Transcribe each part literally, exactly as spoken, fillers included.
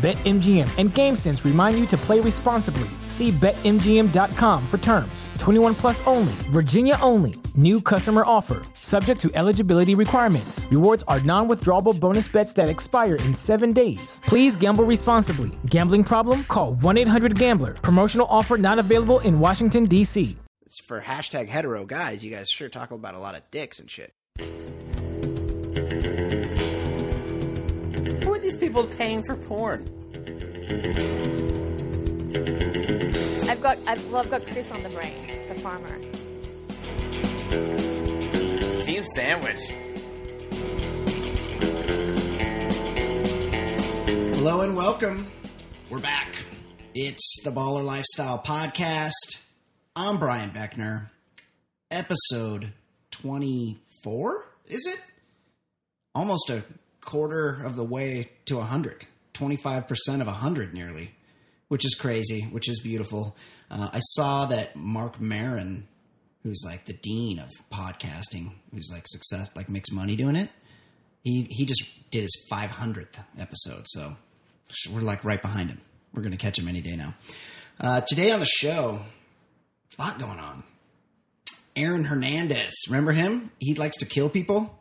BetMGM and GameSense remind you to play responsibly. See Bet M G M dot com for terms. twenty-one plus only. Virginia only. New customer offer. Subject to eligibility requirements. Rewards are non-withdrawable bonus bets that expire in seven days. Please gamble responsibly. Gambling problem? Call one eight hundred gambler. Promotional offer not available in Washington, D C. It's for hashtag hetero guys. You guys sure talk about a lot of dicks and shit. These people paying for porn. I've got, I've, well, I've got Chris on the brain, the farmer. Team sandwich. Hello and welcome. We're back. It's the Baller Lifestyle Podcast. I'm Brian Beckner. Episode twenty-four, is it? Almost a quarter of the way to one hundred, twenty-five percent of one hundred nearly, which is crazy, which is beautiful. Uh, I saw that Mark Maron, who's like the dean of podcasting, who's like success, like makes money doing it. He, he just did his five hundredth episode. So we're like right behind him. We're going to catch him any day now. Uh, today on the show, a lot going on. Aaron Hernandez, remember him? He likes to kill people.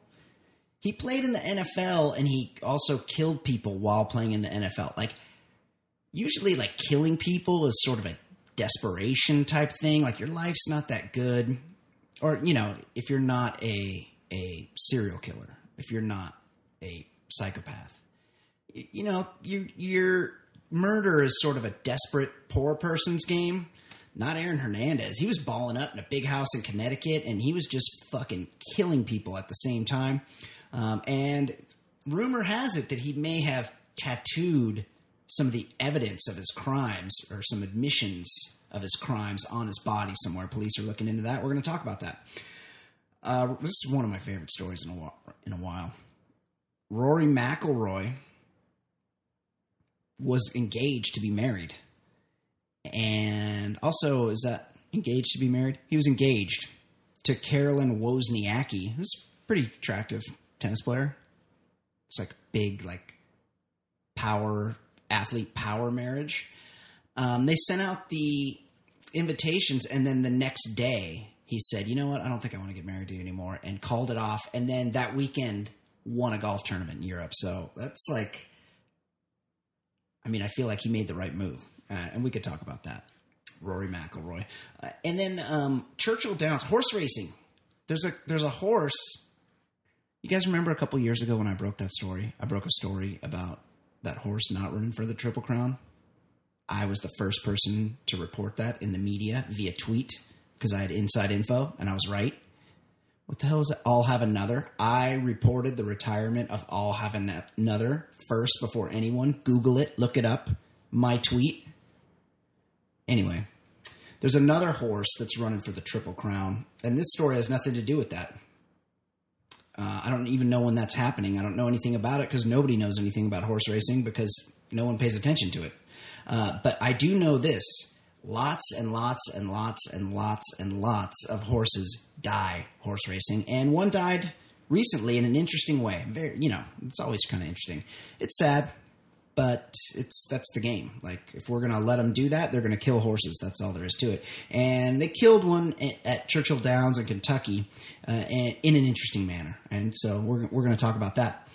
He played in the N F L, and he also killed people while playing in the N F L. Like, usually, like, killing people is sort of a desperation type thing. Like, your life's not that good. Or, you know, if you're not a a serial killer, if you're not a psychopath, you know, you, your murder is sort of a desperate poor person's game. Not Aaron Hernandez. He was balling up in a big house in Connecticut, and he was just fucking killing people at the same time. Um, and rumor has it that he may have tattooed some of the evidence of his crimes or some admissions of his crimes on his body somewhere. Police are looking into that. We're going to talk about that. Uh, this is one of my favorite stories in a while. In a while. Rory McIlroy was engaged to be married. And also, is that engaged to be married? He was engaged to Carolyn Wozniacki, who's pretty attractive tennis player. It's like big, like power athlete, power marriage. Um, they sent out the invitations, and then the next day he said, you know what? I don't think I want to get married to you anymore, and called it off. And then that weekend won a golf tournament in Europe. So that's like, I mean, I feel like he made the right move. Uh, and we could talk about that. Rory McIlroy. Uh, and then um, Churchill Downs, horse racing. There's a, there's a horse. You guys remember a couple years ago when I broke that story? I broke a story about that horse not running for the Triple Crown. I was the first person to report that in the media via tweet because I had inside info and I was right. What the hell is it? I'll Have Another. I reported the retirement of I'll Have Another first before anyone. Google it. Look it up. My tweet. Anyway, there's another horse that's running for the Triple Crown, and this story has nothing to do with that. Uh, I don't even know when that's happening. I don't know anything about it because nobody knows anything about horse racing because no one pays attention to it. Uh, but I do know this. Lots and lots and lots and lots and lots of horses die horse racing, and one died recently in an interesting way. Very, you know, it's always kind of interesting. It's sad. But it's that's the game. Like, if we're going to let them do that, they're going to kill horses. That's all there is to it. And they killed one at Churchill Downs in Kentucky uh, in an interesting manner. And so we're, we're going to talk about that.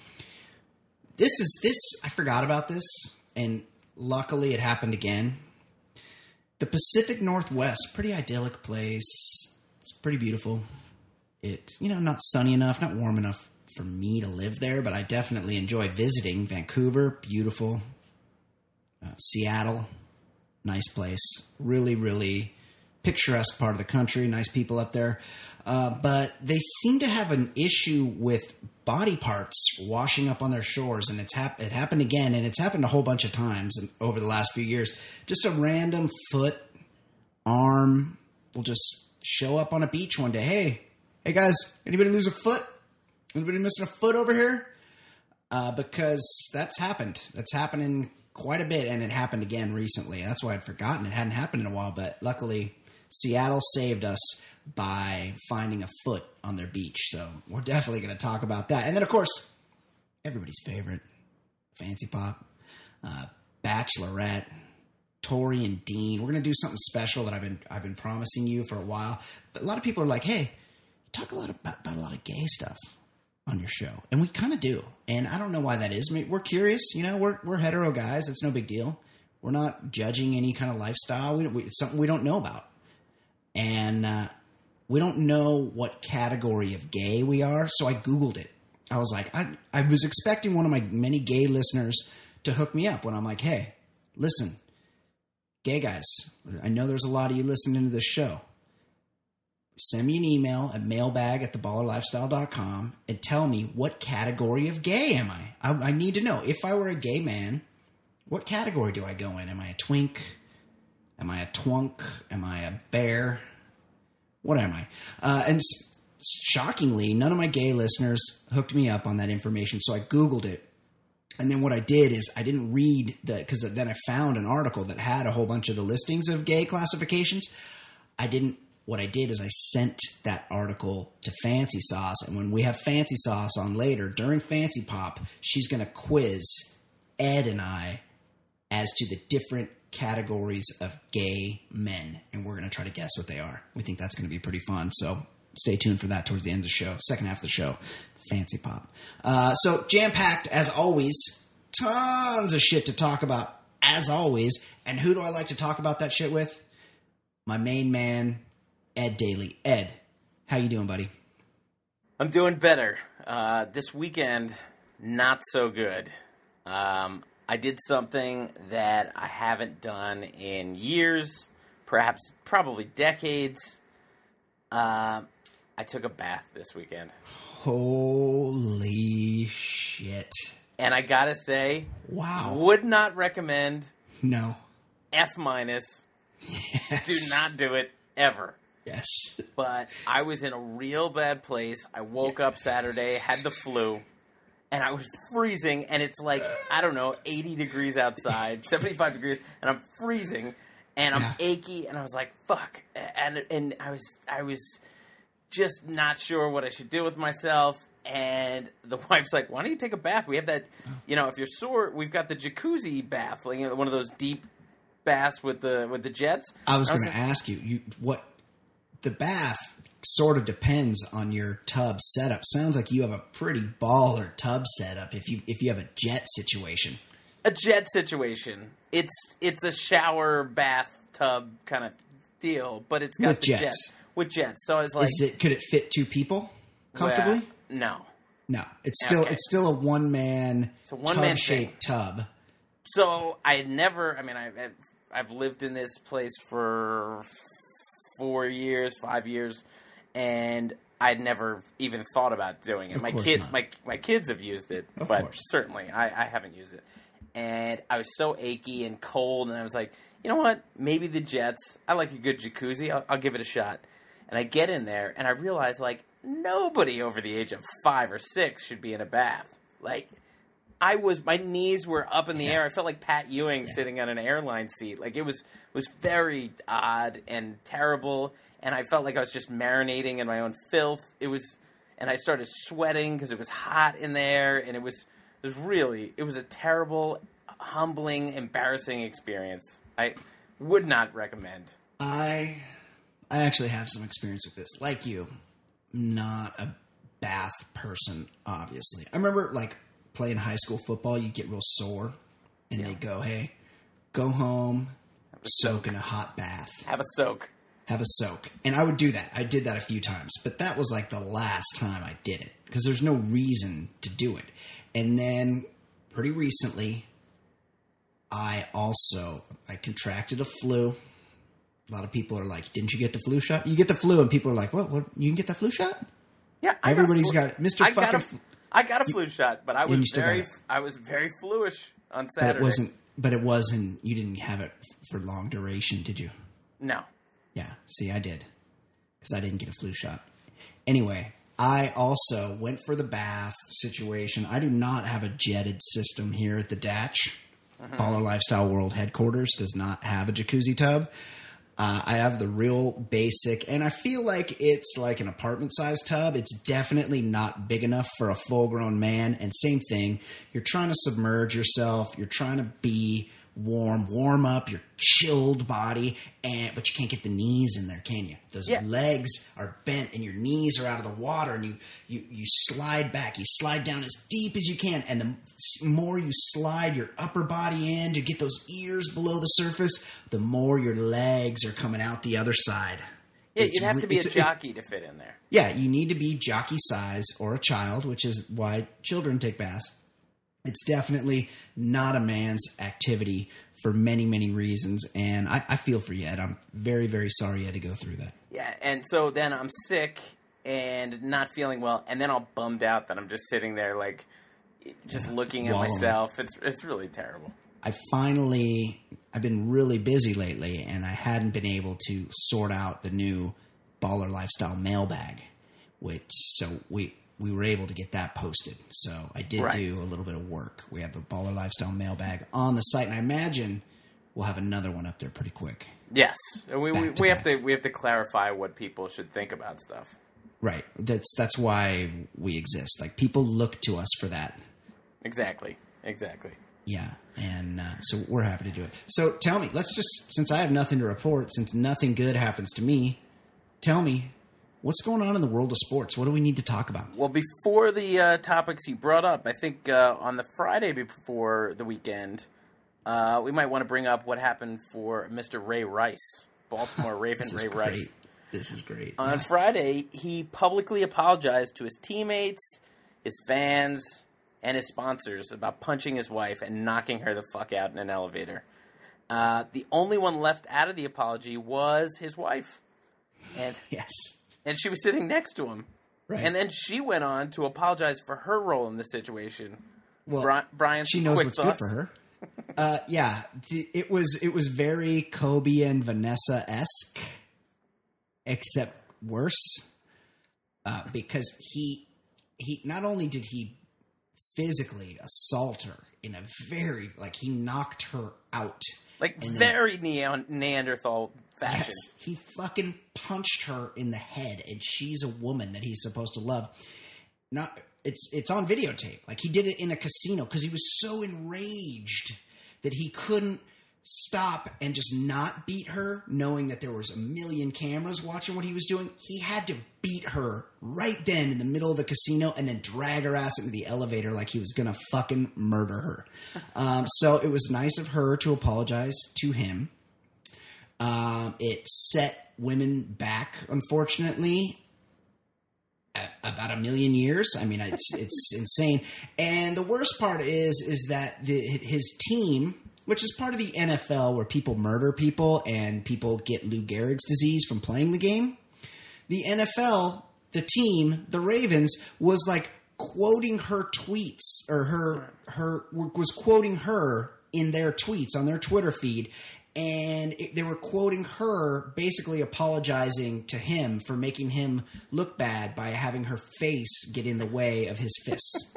This is – this. I forgot about this, and luckily it happened again. The Pacific Northwest, pretty idyllic place. It's pretty beautiful. It, you know, not sunny enough, not warm enough for me to live there, but I definitely enjoy visiting Vancouver. Beautiful. Uh, Seattle, nice place. Really, really picturesque part of the country, nice people up there. Uh, but they seem to have an issue with body parts washing up on their shores, and it's hap- it happened again, and it's happened a whole bunch of times over the last few years. Just a random foot, arm will just show up on a beach one day. Hey, hey guys, anybody lose a foot? Anybody missing a foot over here? Uh, because that's happened. That's happening quite a bit, and it happened again recently. That's why I'd forgotten. It hadn't happened in a while, but luckily Seattle saved us by finding a foot on their beach. So we're definitely going to talk about that. And then, of course, everybody's favorite, Fancy Pop, uh, Bachelorette, Tori and Dean. We're going to do something special that I've been I've been promising you for a while. But a lot of people are like, hey, you talk a lot about, about a lot of gay stuff on your show. And we kind of do. And I don't know why that is. I mean, we're curious. You know, we're we're hetero guys. It's no big deal. We're not judging any kind of lifestyle. We, we, it's something we don't know about. And uh, we don't know what category of gay we are, so I Googled it. I was like, I, I was expecting one of my many gay listeners to hook me up when I'm like, hey, listen, gay guys, I know there's a lot of you listening to this show. Send me an email at mailbag at theballerlifestyle.com and tell me what category of gay am I? I? I need to know. If I were a gay man, what category do I go in? Am I a twink? Am I a twunk? Am I a bear? What am I? Uh, and s- shockingly, none of my gay listeners hooked me up on that information, so I Googled it. And then what I did is I didn't read the – because then I found an article that had a whole bunch of the listings of gay classifications. I didn't – what I did is I sent that article to Fancy Sauce, and when we have Fancy Sauce on later, during Fancy Pop, she's going to quiz Ed and I as to the different – categories of gay men, and we're going to try to guess what they are. We think that's going to be pretty fun, so stay tuned for that towards the end of the show, second half of the show, Fancy Pop. Uh, so jam-packed, as always, tons of shit to talk about, as always, and who do I like to talk about that shit with? My main man, Ed Daly. Ed, how you doing, buddy? I'm doing better. Uh, this weekend, not so good. Um... I did something that I haven't done in years, perhaps probably decades. Uh, I took a bath this weekend. Holy shit. And I gotta say, wow. Would not recommend. No. F minus. Yes. Do not do it ever. Yes. But I was in a real bad place. I woke yeah. up Saturday, had the flu. And I was freezing, and it's like, I don't know, eighty degrees outside, seventy-five degrees, and I'm freezing, and I'm yeah. achy, and I was like, fuck. And and I was I was just not sure what I should do with myself, and the wife's like, why don't you take a bath? We have that, you know, if you're sore, we've got the jacuzzi bath, like one of those deep baths with the with the jets. I was, was going like, to ask you, you, what, the bath... sort of depends on your tub setup. Sounds like you have a pretty baller tub setup if you if you have a jet situation. A jet situation. It's it's a shower bathtub kind of deal, but it's got with the jets. jets with jets. So I was like, is it could it fit two people comfortably? Well, no. No. It's still okay. It's still a one man tub shaped tub. So I had never I mean I I've, I've lived in this place for four years, five years. And I'd never even thought about doing it. Of my kids, not. my my kids have used it, of but course. certainly I, I haven't used it. And I was so achy and cold, and I was like, you know what? Maybe the jets. I like a good jacuzzi. I'll, I'll give it a shot. And I get in there, and I realize like nobody over the age of five or six should be in a bath. Like I was, my knees were up in the yeah. air. I felt like Pat Ewing yeah. sitting on an airline seat. Like it was was very odd and terrible. And I felt like I was just marinating in my own filth. It was, and I started sweating because it was hot in there, and it was, it was really, it was a terrible, humbling, embarrassing experience. I would not recommend. I, I actually have some experience with this. Like you, not a bath person, obviously. I remember like playing high school football. You get real sore, and yeah. they go, "Hey, go home, soak in a hot bath. Have a soak." Have a soak. And I would do that. I did that a few times. But that was like the last time I did it because there's no reason to do it. And then pretty recently, I also I contracted a flu. A lot of people are like, didn't you get the flu shot? You get the flu and people are like, what? What? You can get the flu shot? Yeah. I Everybody's got, got Mister I fucking. Got a, I got a you, flu shot, but I was very, I was very fluish on Saturday. But it wasn't, but it wasn't, you didn't have it for long duration, did you? No. Yeah. See, I did. Because I didn't get a flu shot. Anyway, I also went for the bath situation. I do not have a jetted system here at the D A C H. Uh-huh. Baller Lifestyle World Headquarters does not have a jacuzzi tub. Uh, I have the real basic, and I feel like it's like an apartment-sized tub. It's definitely not big enough for a full-grown man. And same thing, you're trying to submerge yourself. You're trying to be warm, warm up your chilled body, and but you can't get the knees in there, can you? Those yeah. legs are bent, and your knees are out of the water, and you, you, you slide back. You slide down as deep as you can, and the more you slide your upper body in to get those ears below the surface, the more your legs are coming out the other side. Yeah, it's, you'd have to be a jockey it, to fit in there. Yeah, you need to be jockey size or a child, which is why children take baths. It's definitely not a man's activity for many, many reasons, and I, I feel for you, Ed. I'm very, very sorry you had to go through that. Yeah, and so then I'm sick and not feeling well, and then all bummed out that I'm just sitting there, like, just yeah, looking at myself. It's it's really terrible. I finally – I've been really busy lately, and I hadn't been able to sort out the new Baller Lifestyle mailbag, which – so we – we were able to get that posted. So I did right. do a little bit of work. We have a Baller Lifestyle mailbag on the site, and I imagine we'll have another one up there pretty quick. Yes. We we, we have to we have to clarify what people should think about stuff. Right. That's that's why we exist. Like, people look to us for that. Exactly. Exactly. Yeah. And uh, so we're happy to do it. So tell me, let's just, since I have nothing to report, since nothing good happens to me, tell me, what's going on in the world of sports? What do we need to talk about? Well, before the uh, topics you brought up, I think uh, on the Friday before the weekend, uh, we might want to bring up what happened for Mister Ray Rice, Baltimore Raven Ray great. Rice. This is great. On yeah. Friday, he publicly apologized to his teammates, his fans, and his sponsors about punching his wife and knocking her the fuck out in an elevator. Uh, the only one left out of the apology was his wife. And yes. And she was sitting next to him. Right. And then she went on to apologize for her role in the situation. Well, Bri- Brian, she knows what's thoughts. Good for her. uh, yeah, the, it was it was very Kobe and Vanessa-esque, except worse, uh, because he he not only did he physically assault her in a very like he knocked her out, like very then, Neanderthal. Fashion. Yes, he fucking punched her in the head, and she's a woman that he's supposed to love. Not, it's it's on videotape. Like, he did it in a casino because he was so enraged that he couldn't stop and just not beat her, knowing that there was a million cameras watching what he was doing. He had to beat her right then in the middle of the casino and then drag her ass into the elevator like he was going to fucking murder her. um, so it was nice of her to apologize to him. Um, it set women back, unfortunately, a- about a million years. I mean, it's it's insane. And the worst part is is that the, his team, which is part of the N F L where people murder people and people get Lou Gehrig's disease from playing the game, the N F L, the team, the Ravens, was like quoting her tweets or her her was quoting her in their tweets on their Twitter feed. And they were quoting her, basically apologizing to him for making him look bad by having her face get in the way of his fists.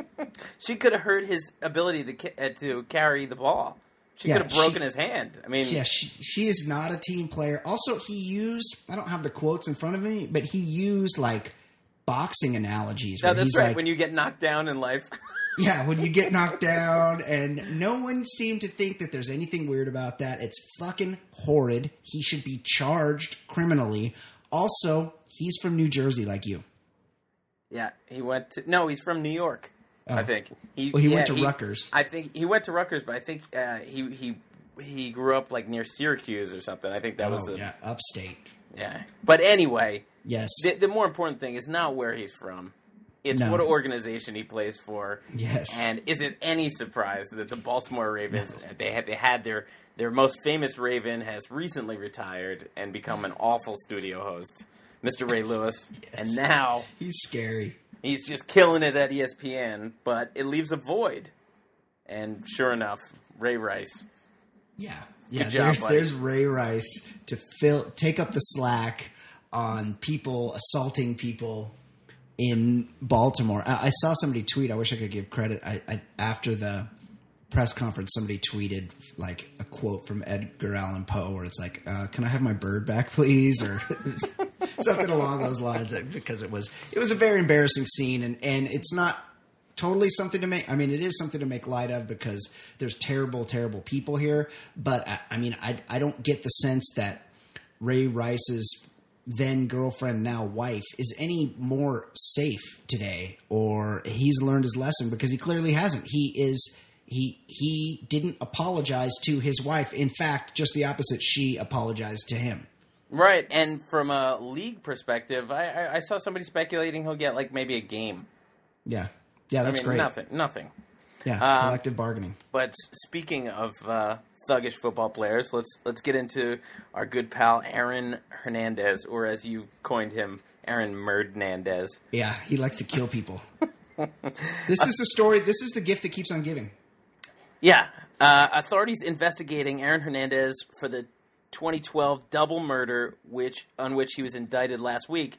She could have hurt his ability to ca- to carry the ball. She yeah, could have broken she, his hand. I mean, yeah, she, she is not a team player. Also, he used – I don't have the quotes in front of me, but he used like boxing analogies. No, that's right. Like, when you get knocked down in life – yeah, when you get knocked down, and no one seemed to think that there's anything weird about that. It's fucking horrid. He should be charged criminally. Also, he's from New Jersey like you. Yeah, he went to – no, he's from New York, oh. I think. He, well, he yeah, went to he, Rutgers. I think he went to Rutgers, but I think uh, he he he grew up like near Syracuse or something. I think that oh, was the – yeah, upstate. Yeah. But anyway, yes. The, the more important thing is not where he's from. It's no. what organization he plays for. Yes. And isn't any surprise that the Baltimore Ravens, no. they had they had their, their most famous Raven has recently retired and become an awful studio host, Mister Ray yes. Lewis. Yes. And now... He's scary. He's just killing it at E S P N, but it leaves a void. And sure enough, Ray Rice. Yeah. Yeah, Good job, there's, buddy. There's Ray Rice to fill, take up the slack on people assaulting people in Baltimore. I, I saw somebody tweet. I wish I could give credit. I, I, after the press conference, somebody tweeted like a quote from Edgar Allan Poe, where it's like, uh, "Can I have my bird back, please?" or something along those lines. Because it was it was a very embarrassing scene, and, and it's not. Totally something to make – I mean, it is something to make light of because there's terrible, terrible people here. But, I, I mean, I I don't get the sense that Ray Rice's then-girlfriend, now wife, is any more safe today or he's learned his lesson because he clearly hasn't. He is – he he didn't apologize to his wife. In fact, just the opposite. She apologized to him. Right. And from a league perspective, I, I, I saw somebody speculating he'll get like maybe a game. Yeah. Yeah, that's I mean, great. Nothing, nothing. Yeah, collective um, bargaining. But speaking of uh, thuggish football players, let's let's get into our good pal Aaron Hernandez, or as you coined him, Aaron Merdnandez. Yeah, he likes to kill people. This is the story. This is the gift that keeps on giving. Yeah, uh, authorities investigating Aaron Hernandez for the twenty twelve double murder, which on which he was indicted last week.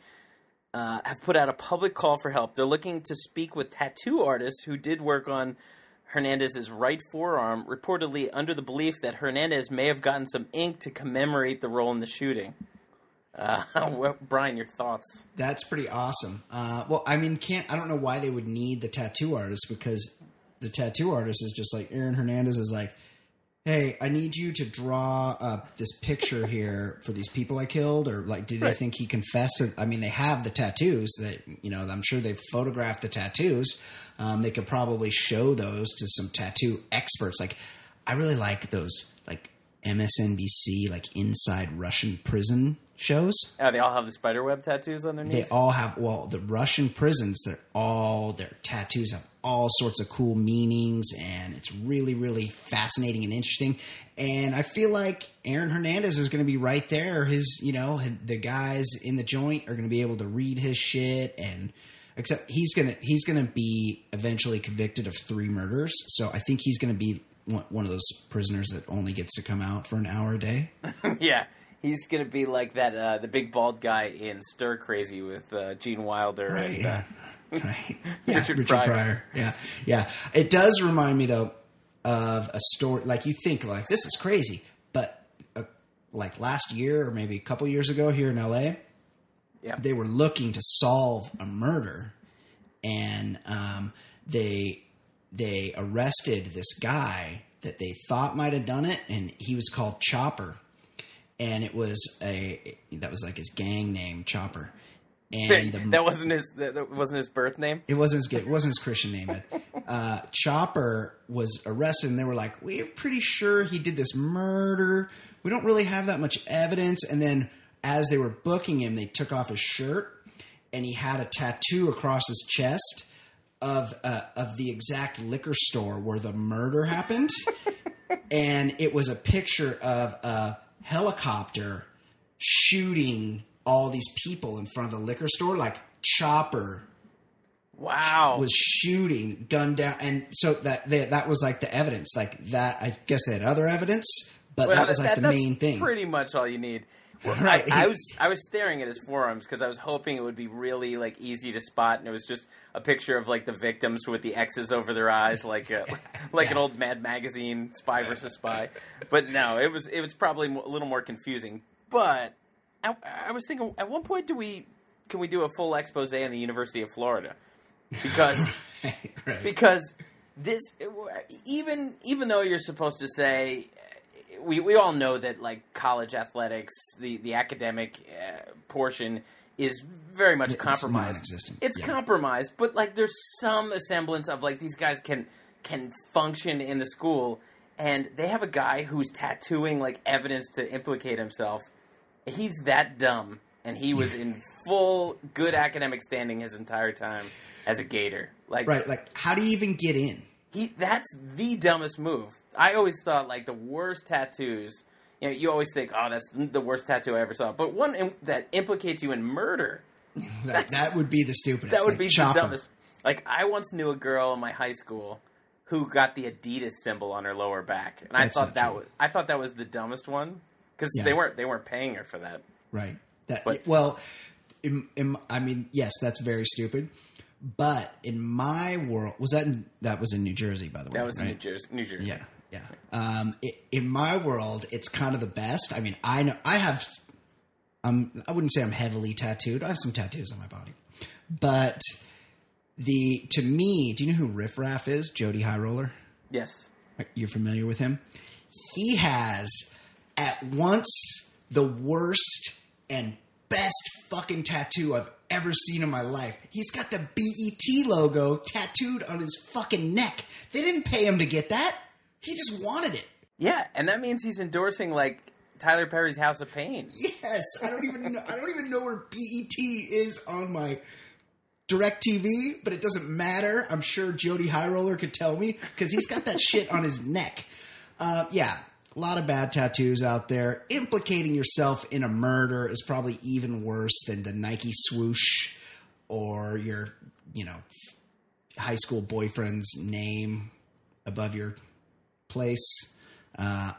Uh, have put out a public call for help. They're looking to speak with tattoo artists who did work on Hernandez's right forearm, reportedly under the belief that Hernandez may have gotten some ink to commemorate the role in the shooting. Uh, well, Brian, your thoughts? That's pretty awesome. Uh, well, I mean, can't I don't know why they would need the tattoo artist because the tattoo artist is just like Aaron Hernandez is like, hey, I need you to draw up this picture here for these people I killed, or like, did right. they think he confessed? I mean, they have the tattoos that, you know, I'm sure they've photographed the tattoos. Um, they could probably show those to some tattoo experts. Like, I really like those like M S N B C, like inside Russian prison shows. Oh, they all have the spiderweb tattoos on their knees? They all have, well, the Russian prisons, they're all, their tattoos have all sorts of cool meanings, and it's really, really fascinating and interesting. And I feel like Aaron Hernandez is going to be right there. His, you know, the guys in the joint are going to be able to read his shit, and except he's going to he's going to be eventually convicted of three murders. So I think he's going to be one of those prisoners that only gets to come out for an hour a day. Yeah, he's going to be like that uh, the big bald guy in Stir Crazy with uh, Gene Wilder, right, and. Yeah. Uh, Right. Yeah, Richard, Richard Pryor. Pryor. Yeah. Yeah. It does remind me, though, of a story. Like, you think, like, this is crazy. But, uh, like, last year or maybe a couple years ago here in L A, yeah. they were looking to solve a murder. And um, they they arrested this guy that they thought might have done it. And he was called Chopper. And it was a – that was, like, his gang name, Chopper. And the, that wasn't his. That wasn't his birth name. It wasn't his. It wasn't his Christian name. uh, Chopper was arrested, and they were like, "We're pretty sure he did this murder. We don't really have that much evidence." And then, as they were booking him, they took off his shirt, and he had a tattoo across his chest of uh, of the exact liquor store where the murder happened, and it was a picture of a helicopter shooting all these people in front of the liquor store, like Chopper wow. was shooting, gunned down. And so that they, that was like the evidence. Like that, I guess they had other evidence, but well, that, that was like that, the main thing. Pretty much all you need. Well, right. I, I was I was staring at his forearms because I was hoping it would be really like easy to spot, and it was just a picture of like the victims with the X's over their eyes, like a, like yeah. an old Mad Magazine spy versus spy. But no, it was it was probably a little more confusing, but. I, I was thinking, at one point, do we can we do a full expose on the University of Florida? Because right, right. because this even even though you're supposed to say we we all know that like college athletics, the the academic uh, portion is very much it's compromised. Non-existent. It's yeah. compromised, but like there's some semblance of like these guys can can function in the school, and they have a guy who's tattooing like evidence to implicate himself. He's that dumb and he was in full good academic standing his entire time as a Gator. Like, right, like, how do you even get in? He That's the dumbest move. I always thought, like, the worst tattoos, you know, you always think, oh, that's the worst tattoo I ever saw. But one in, that implicates you in murder. that, that would be the stupidest. That would like, be the dumbest. Like, I once knew a girl in my high school who got the Adidas symbol on her lower back. And that's I thought that true. was I thought that was the dumbest one because yeah. they weren't they weren't paying her for that. Right. That but, well, in, in, I mean, yes, that's very stupid. But in my world, was that in, that was in New Jersey, by the way. That was right? in New Jersey. New Jersey. Yeah. Yeah. Um, it, in my world, it's kind of the best. I mean, I know I have um I wouldn't say I'm heavily tattooed. I have some tattoos on my body. But The to me, do you know who Riff Raff is? Jody High Roller? Yes. You're familiar with him? He has at once the worst and best fucking tattoo I've ever seen in my life. He's got the B E T logo tattooed on his fucking neck. They didn't pay him to get that. He just wanted it. Yeah, and that means he's endorsing like Tyler Perry's House of Pain. Yes. I don't even know I don't even know where B E T is on my DirecTV, but it doesn't matter. I'm sure Jody High Roller could tell me because he's got that shit on his neck. Uh, yeah, a lot of bad tattoos out there. Implicating yourself in a murder is probably even worse than the Nike swoosh or your, you know, high school boyfriend's name above your place. Uh,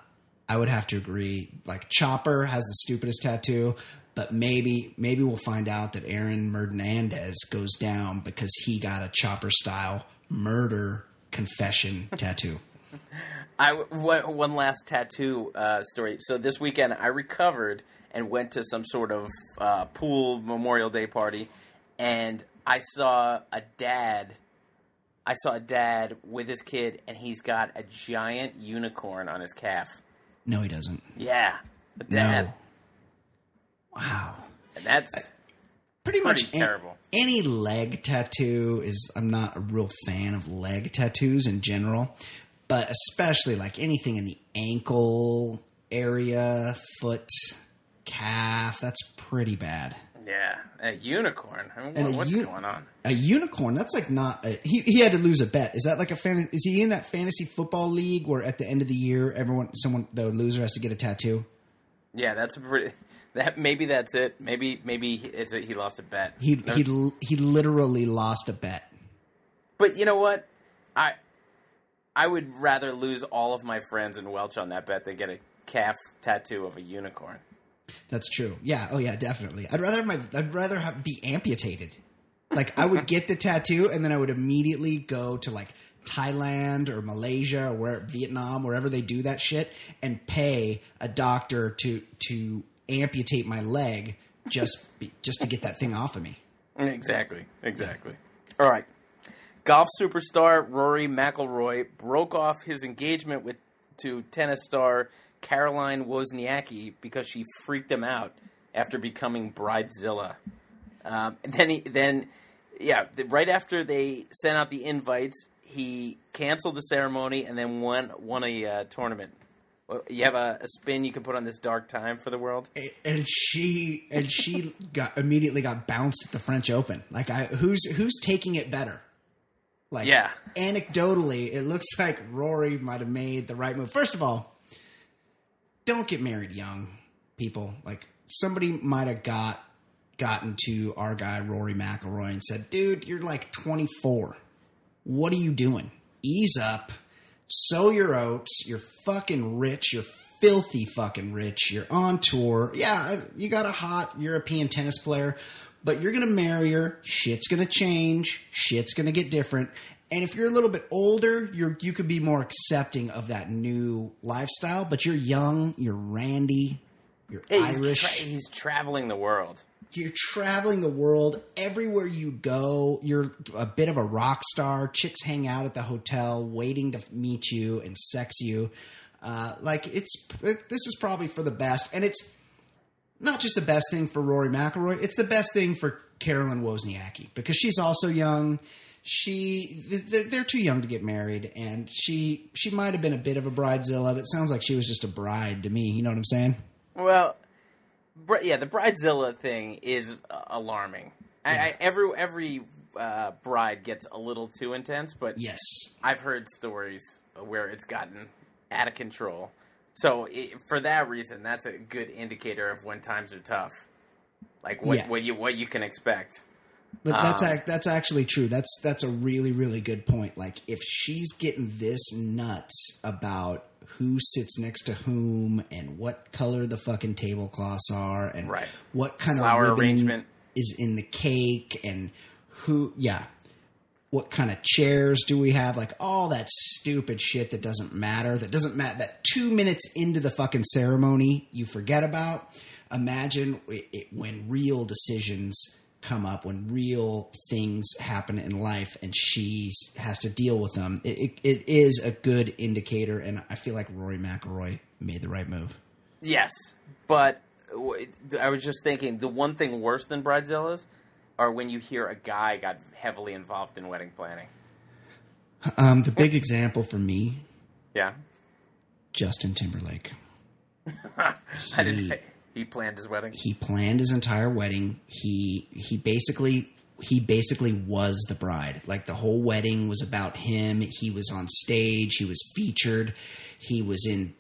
I would have to agree. Like Chopper has the stupidest tattoo. But maybe maybe we'll find out that Aaron Hernandez goes down because he got a Chopper-style murder confession tattoo. I, one last tattoo uh, story. So this weekend I recovered and went to some sort of uh, pool Memorial Day party, and I saw a dad. I saw a dad with his kid, and he's got a giant unicorn on his calf. No, he doesn't. Yeah, a dad. No. Wow. And that's pretty, pretty much terrible. Any, any leg tattoo is – I'm not a real fan of leg tattoos in general, but especially like anything in the ankle area, foot, calf, that's pretty bad. Yeah. A unicorn. I mean, what's uni- going on? A unicorn, that's like not – he he had to lose a bet. Is that like a fan- – is he in that fantasy football league where at the end of the year everyone – someone the loser has to get a tattoo? Yeah, that's a pretty – That maybe that's it. Maybe maybe it's a, he lost a bet. He he he literally lost a bet. But you know what? I I would rather lose all of my friends in Welch on that bet than get a calf tattoo of a unicorn. That's true. Yeah. Oh yeah. Definitely. I'd rather have my I'd rather have, be amputated. Like I would get the tattoo and then I would immediately go to like Thailand or Malaysia or where, Vietnam, wherever they do that shit, and pay a doctor to to. amputate my leg just just to get that thing off of me. Exactly, exactly. All right. Golf superstar Rory McIlroy broke off his engagement with to tennis star Carolyn Wozniacki because she freaked him out after becoming bridezilla. Um, then he then yeah, right after they sent out the invites, he canceled the ceremony and then won won a uh, tournament. You have a, a spin you can put on this dark time for the world, and she and she got immediately got bounced at the French Open. Like, I, who's who's taking it better? Like, yeah. Anecdotally, it looks like Rory might have made the right move. First of all, don't get married young, people. Like, somebody might have got gotten to our guy Rory McIlroy and said, "Dude, you're like twenty-four. What are you doing? Ease up." Sow your oats. You're fucking rich. You're filthy fucking rich. You're on tour. Yeah, you got a hot European tennis player, but you're going to marry her. Shit's going to change. Shit's going to get different. And if you're a little bit older, you're you could be more accepting of that new lifestyle, but you're young. You're randy. You're hey, Irish. He's, tra- he's traveling the world. You're traveling the world. Everywhere you go, you're a bit of a rock star. Chicks hang out at the hotel waiting to meet you and sex you. Uh, like, it's it, this is probably for the best. And it's not just the best thing for Rory McIlroy. It's the best thing for Carolyn Wozniacki because she's also young. She they're, they're too young to get married, and she, she might have been a bit of a bridezilla. It sounds like she was just a bride to me. You know what I'm saying? Well – yeah, the bridezilla thing is alarming. Yeah. I, I, every every uh, bride gets a little too intense, but yes, I've heard stories where it's gotten out of control. So it, for that reason, that's a good indicator of when times are tough, like what, yeah. what you what you can expect. But that's um, that's actually true. That's that's a really, really good point. Like, if she's getting this nuts about who sits next to whom and what color the fucking tablecloths are and right. what kind flower of arrangement is in the cake and who, yeah, what kind of chairs do we have? Like, all that stupid shit that doesn't matter, that doesn't matter, that two minutes into the fucking ceremony you forget about. Imagine it, it, when real decisions come up, when real things happen in life and she has to deal with them. It, it, it is a good indicator, and I feel like Rory McIlroy made the right move. Yes, but I was just thinking the one thing worse than bridezilla's are when you hear a guy got heavily involved in wedding planning. Um, the big example for me, yeah, Justin Timberlake. I he, didn't... He planned his wedding. He planned his entire wedding. He he basically he basically was the bride. Like, the whole wedding was about him. He was on stage. He was featured. He was in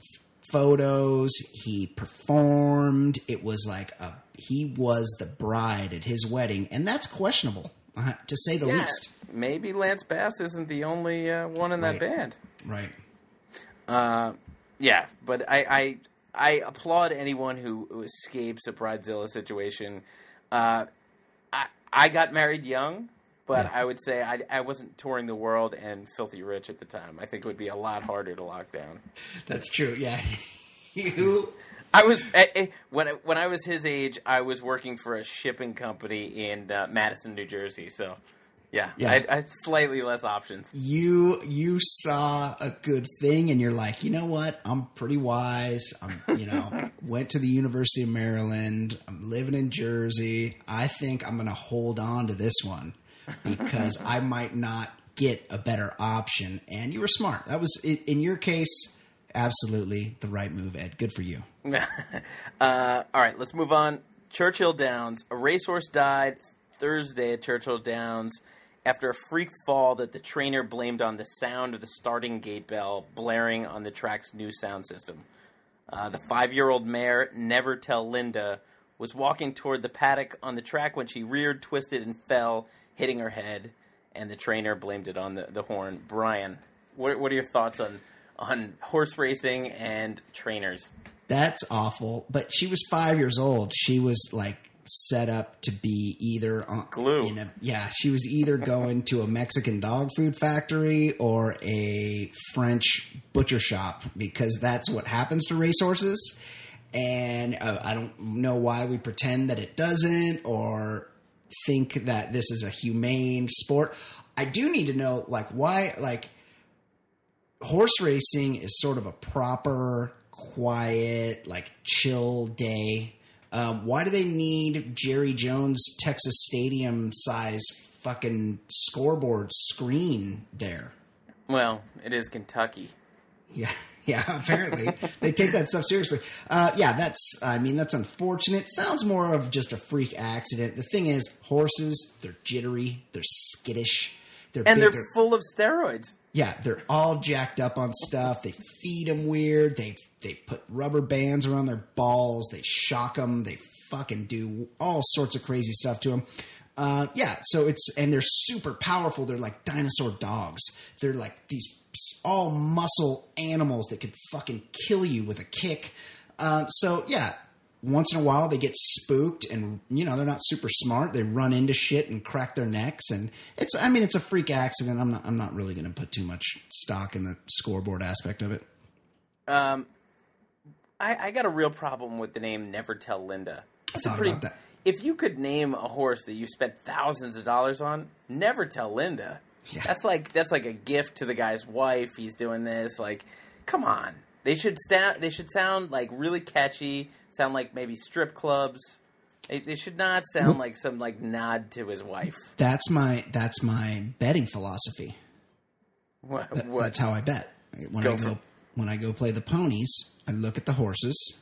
photos. He performed. It was like a he was the bride at his wedding, and that's questionable, uh, to say the yeah, least. Maybe Lance Bass isn't the only uh, one in that right. band. Right. Uh, yeah, but I. I I applaud anyone who, who escapes a bridezilla situation. Uh, I I got married young, but yeah. I would say I, I wasn't touring the world and filthy rich at the time. I think it would be a lot harder to lock down. That's true. Yeah, you. I was when I, when I was his age, I was working for a shipping company in uh, Madison, New Jersey. So. Yeah, yeah. I, I slightly less options. You you saw a good thing, and you're like, you know what? I'm pretty wise. I'm, you know, went to the University of Maryland. I'm living in Jersey. I think I'm going to hold on to this one because I might not get a better option. And you were smart. That was, in your case, absolutely the right move, Ed. Good for you. uh, all right, let's move on. Churchill Downs. A racehorse died Thursday at Churchill Downs after a freak fall that the trainer blamed on the sound of the starting gate bell blaring on the track's new sound system. Uh, the five-year-old mare, Never Tell Linda, was walking toward the paddock on the track when she reared, twisted, and fell, hitting her head, and the trainer blamed it on the, the horn. Brian, what, what are your thoughts on, on horse racing and trainers? That's awful, but she was five years old. She was like... set up to be either on, glue. In a, yeah, she was either going to a Mexican dog food factory or a French butcher shop because that's what happens to racehorses. And uh, I don't know why we pretend that it doesn't or think that this is a humane sport. I do need to know, like, why, like, horse racing is sort of a proper, quiet, like, chill day. Um, why do they need Jerry Jones, Texas Stadium size fucking scoreboard screen there? Well, it is Kentucky. Yeah, yeah. Apparently, they take that stuff seriously. Uh, yeah, that's. I mean, that's unfortunate. Sounds more of just a freak accident. The thing is, horses, they're jittery, they're skittish, they're and big, they're, they're full of steroids. Yeah, they're all jacked up on stuff. They feed them weird. They. They put rubber bands around their balls. They shock them. They fucking do all sorts of crazy stuff to them. Uh, yeah, so it's – and they're super powerful. They're like dinosaur dogs. They're like these all muscle animals that could fucking kill you with a kick. Uh, so, yeah, once in a while they get spooked and, you know, they're not super smart. They run into shit and crack their necks. And it's – I mean, it's a freak accident. I'm not, I'm not really going to put too much stock in the scoreboard aspect of it. Um. I, I got a real problem with the name Never Tell Linda. That's I thought a pretty, about that. If you could name a horse that you spent thousands of dollars on, Never Tell Linda. Yeah. That's like that's like a gift to the guy's wife. He's doing this. Like, come on. They should sta- They should sound like really catchy. Sound like maybe strip clubs. They, they should not sound well, like some like nod to his wife. That's my that's my betting philosophy. What, that, what? That's how I bet when go I go. For- When I go play the ponies, I look at the horses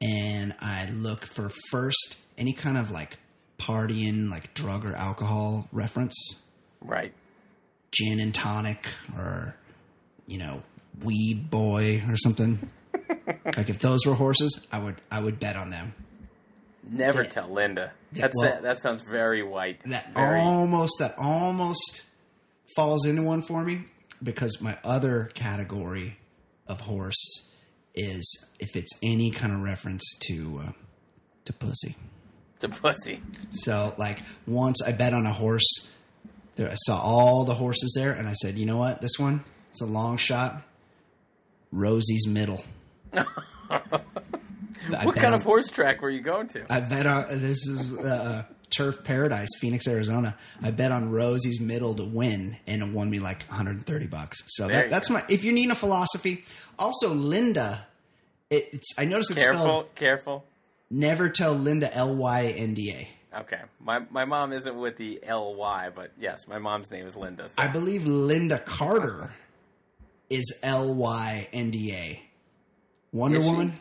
and I look for first any kind of like partying, like drug or alcohol reference. Right. Gin and tonic or, you know, weed boy or something. Like if those were horses, I would I would bet on them. Never that, tell Linda. That's well, that, that sounds very white. That very... almost that almost falls into one for me, because my other category of horse is if it's any kind of reference to uh, to pussy. To pussy. So like once I bet on a horse, there, I saw all the horses there, and I said, you know what, this one, it's a long shot. Rosie's Middle. What kind on, of horse track were you going to? I bet on, this is uh, Turf Paradise, Phoenix, Arizona. I bet on Rosie's Middle to win, and it won me like one hundred thirty bucks. So that, that's go. my, if you need a philosophy. Also, Linda, it, it's, I noticed it's careful, spelled. Careful, careful. Never tell Linda, L Y N D A. Okay. My my mom isn't with the L Y, but yes, my mom's name is Linda. So. I believe Linda Carter is L Y N D A. Wonder is Woman? She?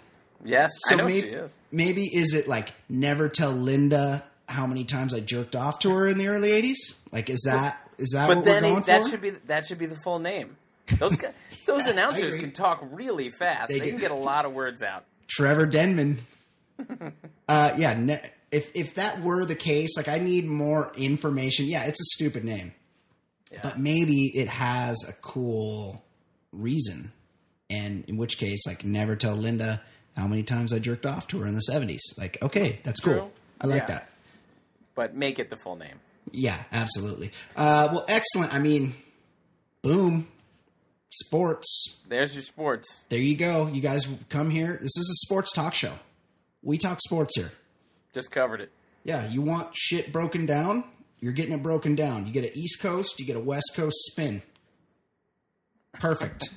Yes, so I know maybe, she is. Maybe is it like never tell Linda how many times I jerked off to her in the early eighties? Like is that is that but what then we're going it, that for? Should be, that should be the full name. Those guys, those yeah, announcers can talk really fast. They, they can get a lot of words out. Trevor Denman. uh, yeah, ne- If if that were the case, like I need more information. Yeah, it's a stupid name, yeah. But maybe it has a cool reason. And in which case, like never tell Linda how many times I jerked off to her in the seventies. Like, okay, that's True. cool. I like yeah. that. But make it the full name. Yeah, absolutely. Uh, well, excellent. I mean, boom. Sports. There's your sports. There you go. You guys come here. This is a sports talk show. We talk sports here. Just covered it. Yeah, you want shit broken down? You're getting it broken down. You get an East Coast, you get a West Coast spin. Perfect.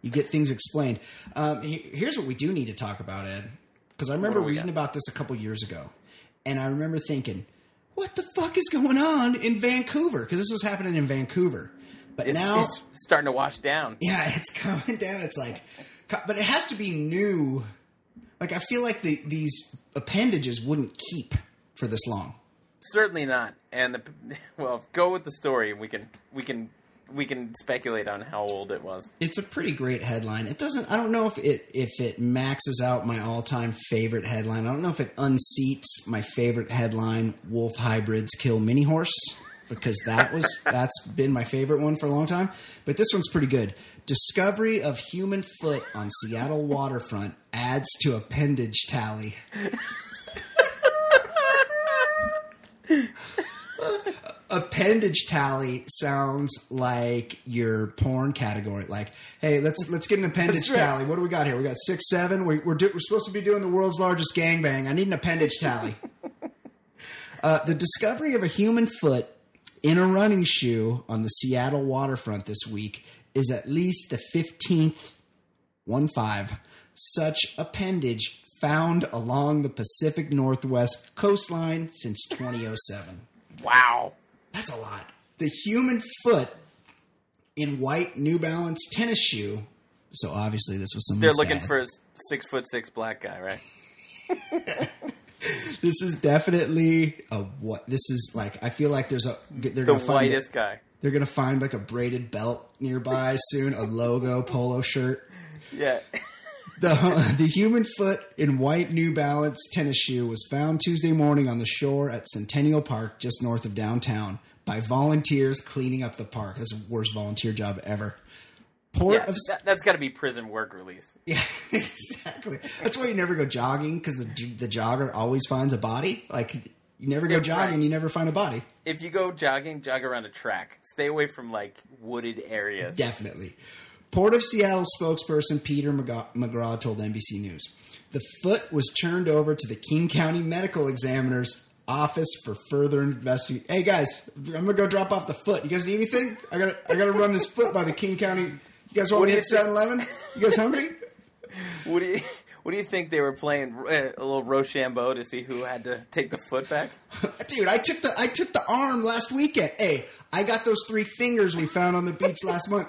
You get things explained. Um, here's what we do need to talk about, Ed. Because I remember reading got? about this a couple years ago. And I remember thinking, what the fuck is going on in Vancouver? Because this was happening in Vancouver. But it's, now... It's starting to wash down. Yeah, it's coming down. It's like... But it has to be new... Like, I feel like the, these appendages wouldn't keep for this long. Certainly not. And the well, go with the story, and we can we can we can speculate on how old it was. It's a pretty great headline. It doesn't. I don't know if it if it maxes out my all time favorite headline. I don't know if it unseats my favorite headline: "Wolf hybrids kill mini horse," because that was that's been my favorite one for a long time. But this one's pretty good. Discovery of human foot on Seattle waterfront adds to appendage tally. Appendage tally sounds like your porn category. Like, hey, let's let's get an appendage tally. What do we got here? We got six, seven. We, we're do, we're supposed to be doing the world's largest gangbang. I need an appendage tally. Uh, the discovery of a human foot in a running shoe on the Seattle waterfront this week is at least the fifteenth one five such appendage found along the Pacific Northwest coastline since twenty oh seven. Wow. That's a lot. The human foot in white New Balance tennis shoe. So obviously this was someone's They're looking dad. for a six foot six black guy, right? This is definitely a what? This is like I feel like there's a they're the whitest it, guy. They're gonna find like a braided belt nearby soon, a logo polo shirt. Yeah. The the human foot in white New Balance tennis shoe was found Tuesday morning on the shore at Centennial Park, just north of downtown, by volunteers cleaning up the park. That's the worst volunteer job ever. Port yeah, of, that, that's got to be prison work release. Yeah, exactly. That's why you never go jogging, because the the jogger always finds a body. Like you never go yeah, jogging, right. You never find a body. If you go jogging, jog around a track. Stay away from like wooded areas. Definitely. Port of Seattle spokesperson Peter McGraw told N B C News the foot was turned over to the King County Medical Examiner's office for further investigation. Hey guys, I'm gonna go drop off the foot. You guys need anything? I gotta I gotta run this foot by the King County. You guys want to hit seven eleven? You guys hungry? What do you, what do you think they were playing? Uh, a little Rochambeau to see who had to take the foot back? Dude, I took the I took the arm last weekend. Hey, I got those three fingers we found on the beach last month.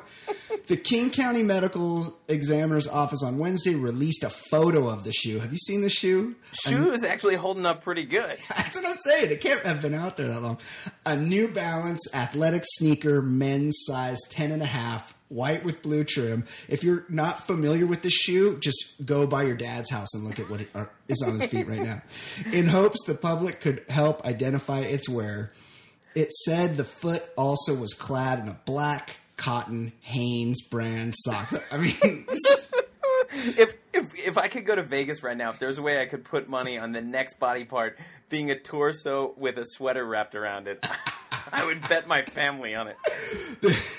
The King County Medical Examiner's office on Wednesday released a photo of the shoe. Have you seen the shoe? Shoe is actually holding up pretty good. That's what I'm saying. It can't have been out there that long. A New Balance athletic sneaker, men's size ten and a half, white with blue trim. If you're not familiar with the shoe, just go by your dad's house and look at what it, or, is on his feet right now. In hopes the public could help identify its wearer. It said the foot also was clad in a black cotton Hanes brand socks. I mean, if if if I could go to Vegas right now, if there's a way I could put money on the next body part being a torso with a sweater wrapped around it, I would bet my family on it. the,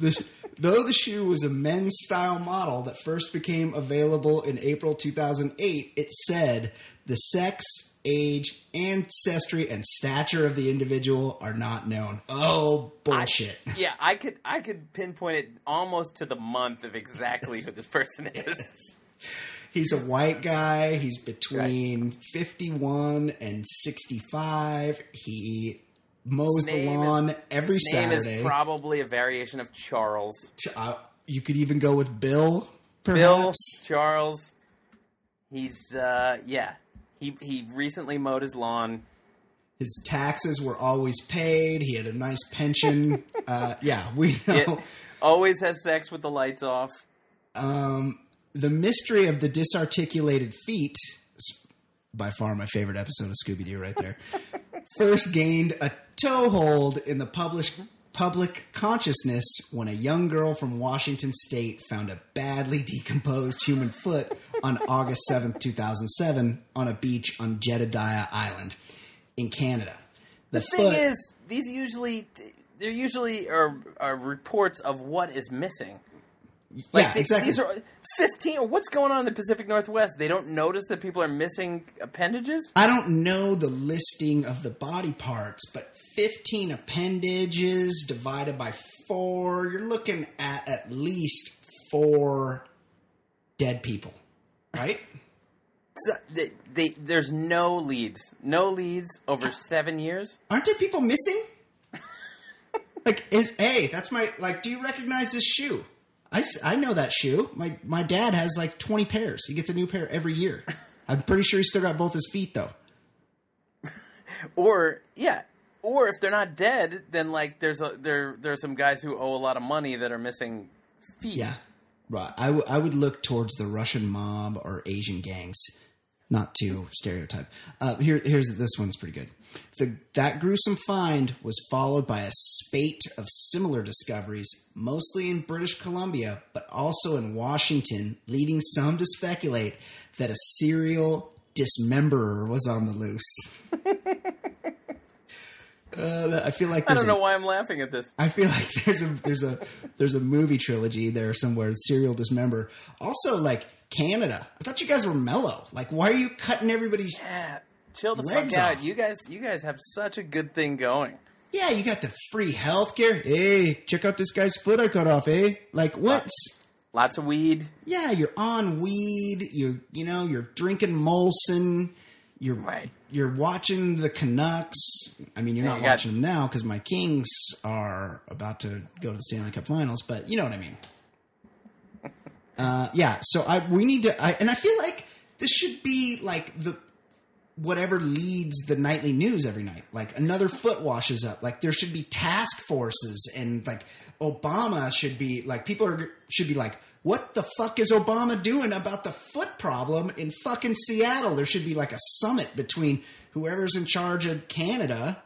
the, though the shoe was a men's style model that first became available in April two thousand eight, it said the sex, age, ancestry, and stature of the individual are not known. Oh, bullshit. I, yeah, I could I could pinpoint it almost to the month of exactly who this person is. He's a white guy. He's between right. fifty-one and sixty-five. He mows the lawn is, every his Saturday. His name is probably a variation of Charles. Uh, you could even go with Bill, perhaps. Bill, Charles. He's, uh, yeah. He he recently mowed his lawn. His taxes were always paid. He had a nice pension. uh, yeah, we know. It always has sex with the lights off. Um, the mystery of the disarticulated feet, by far my favorite episode of Scooby-Doo right there, first gained a toehold in the published public consciousness when a young girl from Washington State found a badly decomposed human foot on August seventh, two thousand seven on a beach on Jedediah Island in Canada. The, the thing foot, is, these usually there usually are, are reports of what is missing. Like yeah, they, exactly. These are fifteen. Or what's going on in the Pacific Northwest? They don't notice that people are missing appendages? I don't know the listing of the body parts, but fifteen appendages divided by four, you're looking at at least four dead people, right? So they, they, there's no leads. No leads over seven years. Aren't there people missing? Like, is, hey, that's my, like, do you recognize this shoe? I, I know that shoe. My, my dad has like twenty pairs. He gets a new pair every year. I'm pretty sure he's still got both his feet, though. Or, yeah. Or if they're not dead, then like there's a, there there are some guys who owe a lot of money that are missing feet. Yeah, right. I, w- I would look towards the Russian mob or Asian gangs, not to stereotype. Uh, here here's this one's pretty good. The, that gruesome find was followed by a spate of similar discoveries, mostly in British Columbia, but also in Washington, leading some to speculate that a serial dismemberer was on the loose. Uh, I feel like I don't know a, why I'm laughing at this. I feel like there's a there's a there's a movie trilogy there somewhere. Serial dismember. Also, like Canada. I thought you guys were mellow. Like, why are you cutting everybody's yeah, chill the legs fuck out? Off? You guys, you guys have such a good thing going. Yeah, you got the free healthcare. Hey, check out this guy's foot I cut off. Eh, like what's lots of weed. Yeah, you're on weed. You you know you're drinking Molson. You're right. You're watching the Canucks. I mean, you're yeah, not you watching them now because my Kings are about to go to the Stanley Cup Finals, but you know what I mean. uh, yeah, so I we need to, I, and I feel like this should be like the whatever leads the nightly news every night. Like another foot washes up. Like there should be task forces, and like Obama should be like people are should be like. What the fuck is Obama doing about the foot problem in fucking Seattle? There should be like a summit between whoever's in charge of Canada.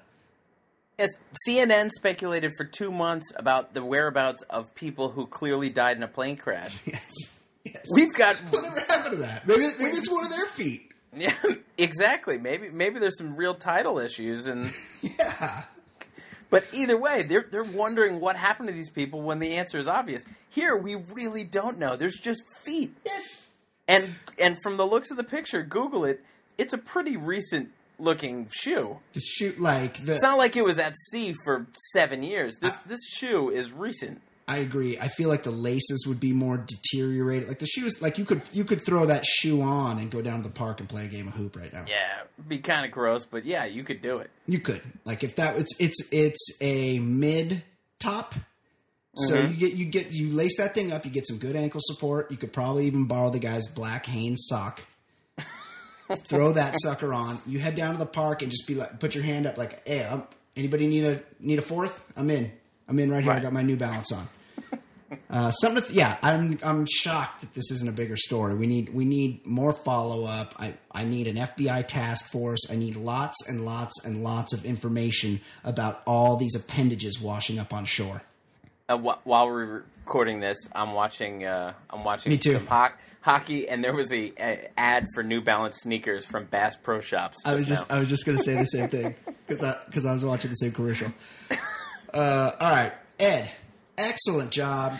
Yes, C N N speculated for two months about the whereabouts of people who clearly died in a plane crash. Yes, yes. We've got whatever happened to that? Maybe, maybe it's one of their feet. Yeah, exactly. Maybe maybe there's some real title issues and yeah. But either way, they're they're wondering what happened to these people when the answer is obvious. Here, we really don't know. There's just feet. Yes. And and from the looks of the picture, Google it. It's a pretty recent looking shoe. The shoe, like the. It's not like it was at sea for seven years. This uh, this shoe is recent. I agree. I feel like the laces would be more deteriorated. Like the shoes, like you could you could throw that shoe on and go down to the park and play a game of hoop right now. Yeah, it'd be kind of gross, but yeah, you could do it. You could. Like if that it's it's it's a mid top So mm-hmm. you get you get you lace that thing up. You get some good ankle support. You could probably even borrow the guy's black Hanes sock. Throw that sucker on. You head down to the park and just be like, put your hand up, like, hey, I'm, anybody need a need a fourth? I'm in. I'm in right here. Right. I got my New Balance on. Uh, something. Th- yeah, I'm I'm shocked that this isn't a bigger story. We need we need more follow up. I I need an F B I task force. I need lots and lots and lots of information about all these appendages washing up on shore. Uh, wh- while we're recording this, I'm watching. Uh, I'm watching some ho- hockey, and there was a, a ad for New Balance sneakers from Bass Pro Shops. I was just. Now. I was just going to say the same thing because I because I was watching the same commercial. Uh, all right, Ed. Excellent job.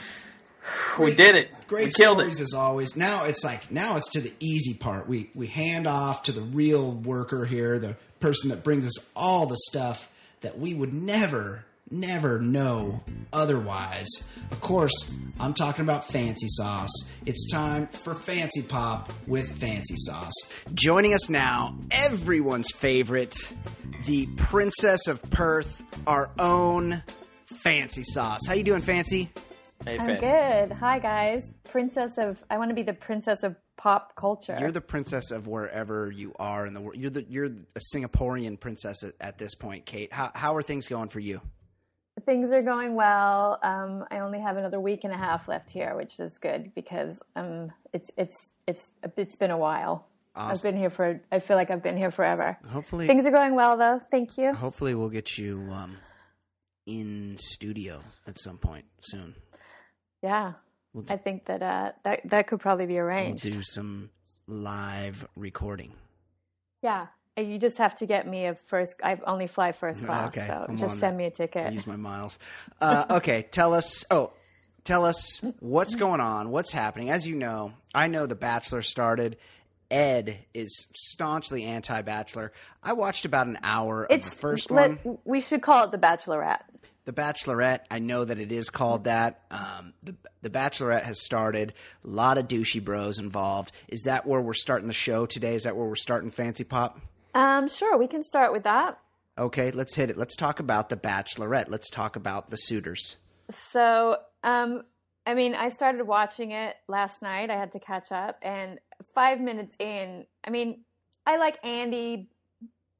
Great, we did it. Great we stories it. As always. Now it's like now it's to the easy part. We we hand off to the real worker here, the person that brings us all the stuff that we would never. Never know otherwise. Of course, I'm talking about Fancy Sauce. It's time for Fancy Pop with Fancy Sauce. Joining us now, everyone's favorite, the Princess of Perth, our own Fancy Sauce. How you doing, Fancy? Hey, Fancy. I'm good. Hi, guys. Princess of, I want to be the Princess of Pop culture. You're the princess of wherever you are in the world. You're the you're a Singaporean princess at, at this point, Kate. How how are things going for you? Things are going well. Um, I only have another week and a half left here, which is good because um, it's it's it's it's been a while. Awesome. I've been here for. I feel like I've been here forever. Hopefully, things are going well though. Thank you. Hopefully, we'll get you um, in studio at some point soon. Yeah, we'll do, I think that uh, that that could probably be arranged. We'll do some live recording. Yeah. You just have to get me a first – I only fly first class, okay, so I'm just send that. Me a ticket. I use my miles. Uh, okay, tell us – oh, tell us what's going on, what's happening. As you know, I know The Bachelor started. Ed is staunchly anti-Bachelor. I watched about an hour it's, of the first let, one. We should call it The Bachelorette. The Bachelorette, I know that it is called that. Um, the, the Bachelorette has started. A lot of douchey bros involved. Is that where we're starting the show today? Is that where we're starting Fancy Pop? Um, sure, we can start with that. Okay, let's hit it. Let's talk about the Bachelorette. Let's talk about the suitors. So, um, I mean, I started watching it last night. I had to catch up. And five minutes in, I mean, I like Andi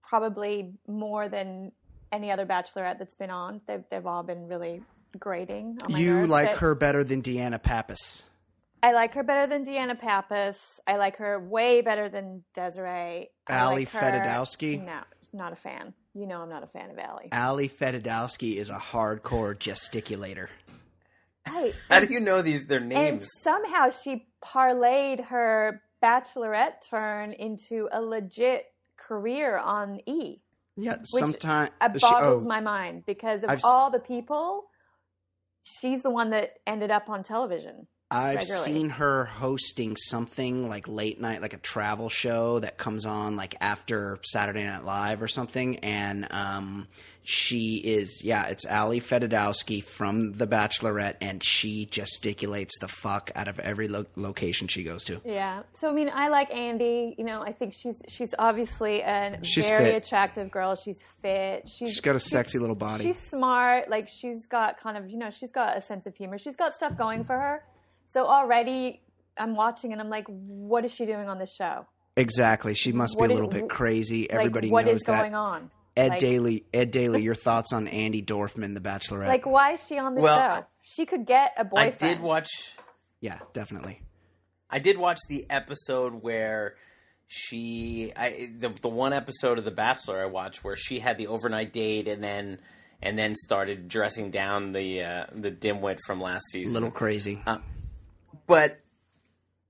probably more than any other Bachelorette that's been on. They've, they've all been really grating on my You nerves, like her better than Deanna Pappas. I like her better than Deanna Pappas. I like her way better than Desiree. Ali like Fedotowsky? No, not a fan. You know I'm not a fan of Ali. Ali Fedotowsky is a hardcore gesticulator. Right. How do you know these their names? And somehow she parlayed her Bachelorette turn into a legit career on E. Yeah, sometimes. It boggles she, oh, my mind because of I've, all the people, she's the one that ended up on television. I've regularly. seen her hosting something like late night, like a travel show that comes on like after Saturday Night Live or something. And um, she is, yeah, it's Ali Fedotowsky from The Bachelorette, and she gesticulates the fuck out of every lo- location she goes to. Yeah. So, I mean, I like Andi. You know, I think she's she's obviously a very fit. attractive girl. She's fit. She's, she's got a sexy little body. She's smart. Like, she's got kind of, you know, she's got a sense of humor. She's got stuff going for her. So already I'm watching and I'm like, what is she doing on this show? Exactly. She must what be a little is, bit crazy. Everybody like, what knows is that. Going on? Ed like, Daly, Ed Daly, your thoughts on Andi Dorfman, the Bachelorette? Like, why is she on this well, show? I, she could get a boyfriend. I did watch. Yeah, definitely. I did watch the episode where she, I the, the one episode of The Bachelor I watched where she had the overnight date and then. And then started dressing down the uh, the dimwit from last season. A little crazy. Uh, but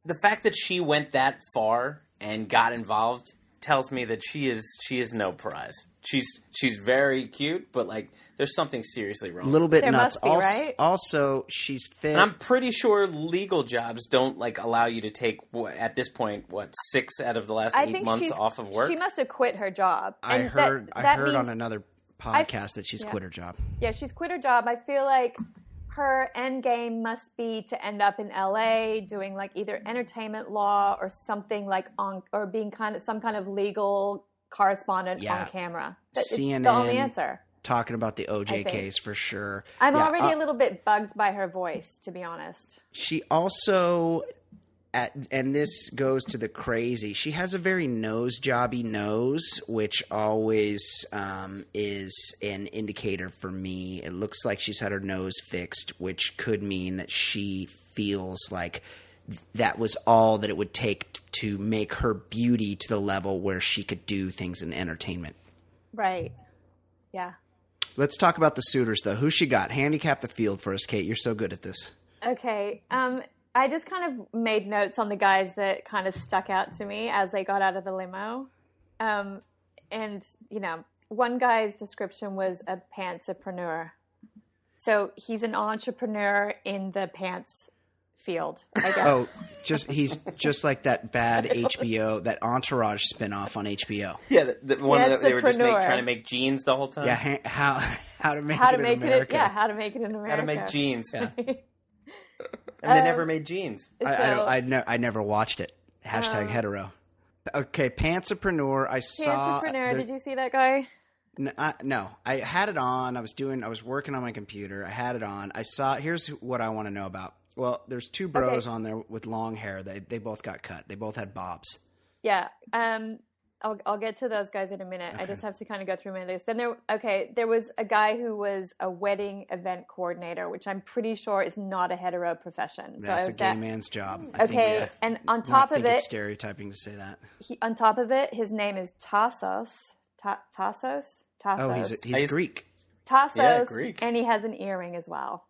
the fact that she went that far and got involved tells me that she is she is no prize. She's she's very cute, but like there's something seriously wrong. A little bit there nuts. Must be, also, right? also, she's fit. And I'm pretty sure legal jobs don't like allow you to take at this point what six out of the last I eight months off of work. She must have quit her job. I and heard. That, I that heard means- on another. podcast f- that she's yeah. quit her job. Yeah, she's quit her job. I feel like her end game must be to end up in L A doing like either entertainment law or something like on or being kind of some kind of legal correspondent yeah. on camera. That, C N N, it's the only answer. talking about the O J case for sure. I'm yeah, already uh, a little bit bugged by her voice, to be honest. She also, at, and this goes to the crazy, she has a very nose jobby nose, which always um, is an indicator for me. It looks like she's had her nose fixed, which could mean that she feels like that was all that it would take to make her beauty to the level where she could do things in entertainment. Right. Yeah. Let's talk about the suitors, though. Who she got? Handicap the field for us, Kate. You're so good at this. Okay. Um, I just kind of made notes on the guys that kind of stuck out to me as they got out of the limo. Um, and, you know, one guy's description was a pantsapreneur. So he's an entrepreneur in the pants field, I guess. Oh, just he's just like that bad H B O, that Entourage spinoff on H B O. Yeah, the, the one yeah, that they were just make, trying to make jeans the whole time. Yeah, ha- how how to make how it to in make America. It, yeah, how to make it in America. How to make jeans. Yeah. And um, they never made jeans. So, I I, don't, I, ne- I never watched it. Hashtag um, hetero. Okay, Pantsapreneur. I saw. Pantsapreneur. Did you see that guy? No I, no, I had it on. I was doing. I was working on my computer. I had it on. I saw. Here's what I want to know about. Well, there's two bros okay. on there with long hair. They they both got cut. They both had bobs. Yeah. Um. I'll I'll get to those guys in a minute. Okay. I just have to kind of go through my list. Then there. Okay. There was a guy who was a wedding event coordinator, which I'm pretty sure is not a hetero profession. That's so a that, gay man's job. I okay. Think, and on top of think it, it's stereotyping to say that. He, on top of it, his name is Tassos. Ta- Tassos. Tassos. Oh, he's a, he's used, Greek. Tassos. Yeah, Greek. And he has an earring as well.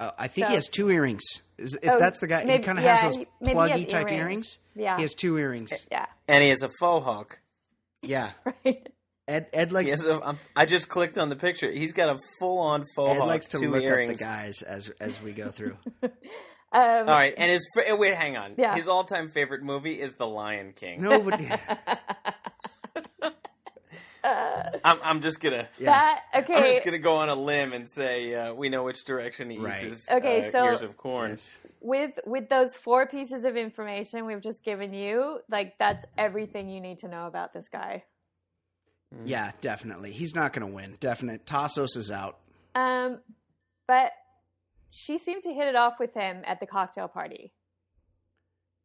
Uh, I think so, he has two earrings. Is, if oh, that's the guy, maybe, he kind of yeah, has those he, pluggy has type earrings. earrings. Yeah, he has two earrings. Yeah, and he has a faux hawk. Yeah, right. Ed, Ed likes. A, I just clicked on the picture. He's got a full-on faux Ed hawk. Ed likes to two look earrings. At the guys as as we go through. um, All right, and his wait, hang on. Yeah. His all-time favorite movie is The Lion King. No, but. Uh, I'm, I'm just gonna. That, okay. I'm just gonna go on a limb and say uh, we know which direction he eats right. his okay, uh, so ears of corn. Yes. With with those four pieces of information we've just given you, like that's everything you need to know about this guy. Yeah, definitely. He's not gonna win. Definite. Tassos is out. Um, but she seemed to hit it off with him at the cocktail party,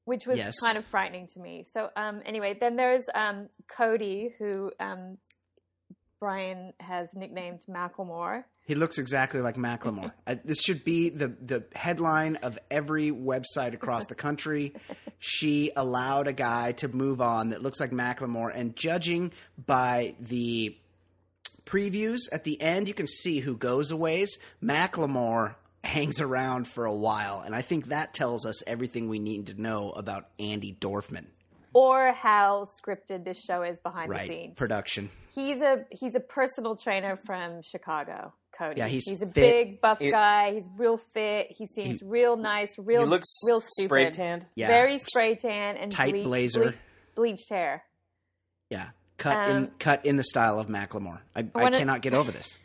which was yes. kind of frightening to me. So um, anyway, then there's um Cody who um. Brian has nicknamed Macklemore. He looks exactly like Macklemore. uh, this should be the, the headline of every website across the country. She allowed a guy to move on that looks like Macklemore. And judging by the previews at the end, you can see who goes a ways. Macklemore hangs around for a while. And I think that tells us everything we need to know about Andi Dorfman. Or how scripted this show is behind right. the scenes. Production. He's a he's a personal trainer from Chicago, Cody. Yeah, he's he's a fit. big buff it, guy. He's real fit. He seems he, real nice. Real, he looks real stupid. Spray tanned. Yeah, very spray tan and tight bleach, blazer, bleach, bleached hair. Yeah, cut um, in cut in the style of Macklemore. I, I cannot of, get over this.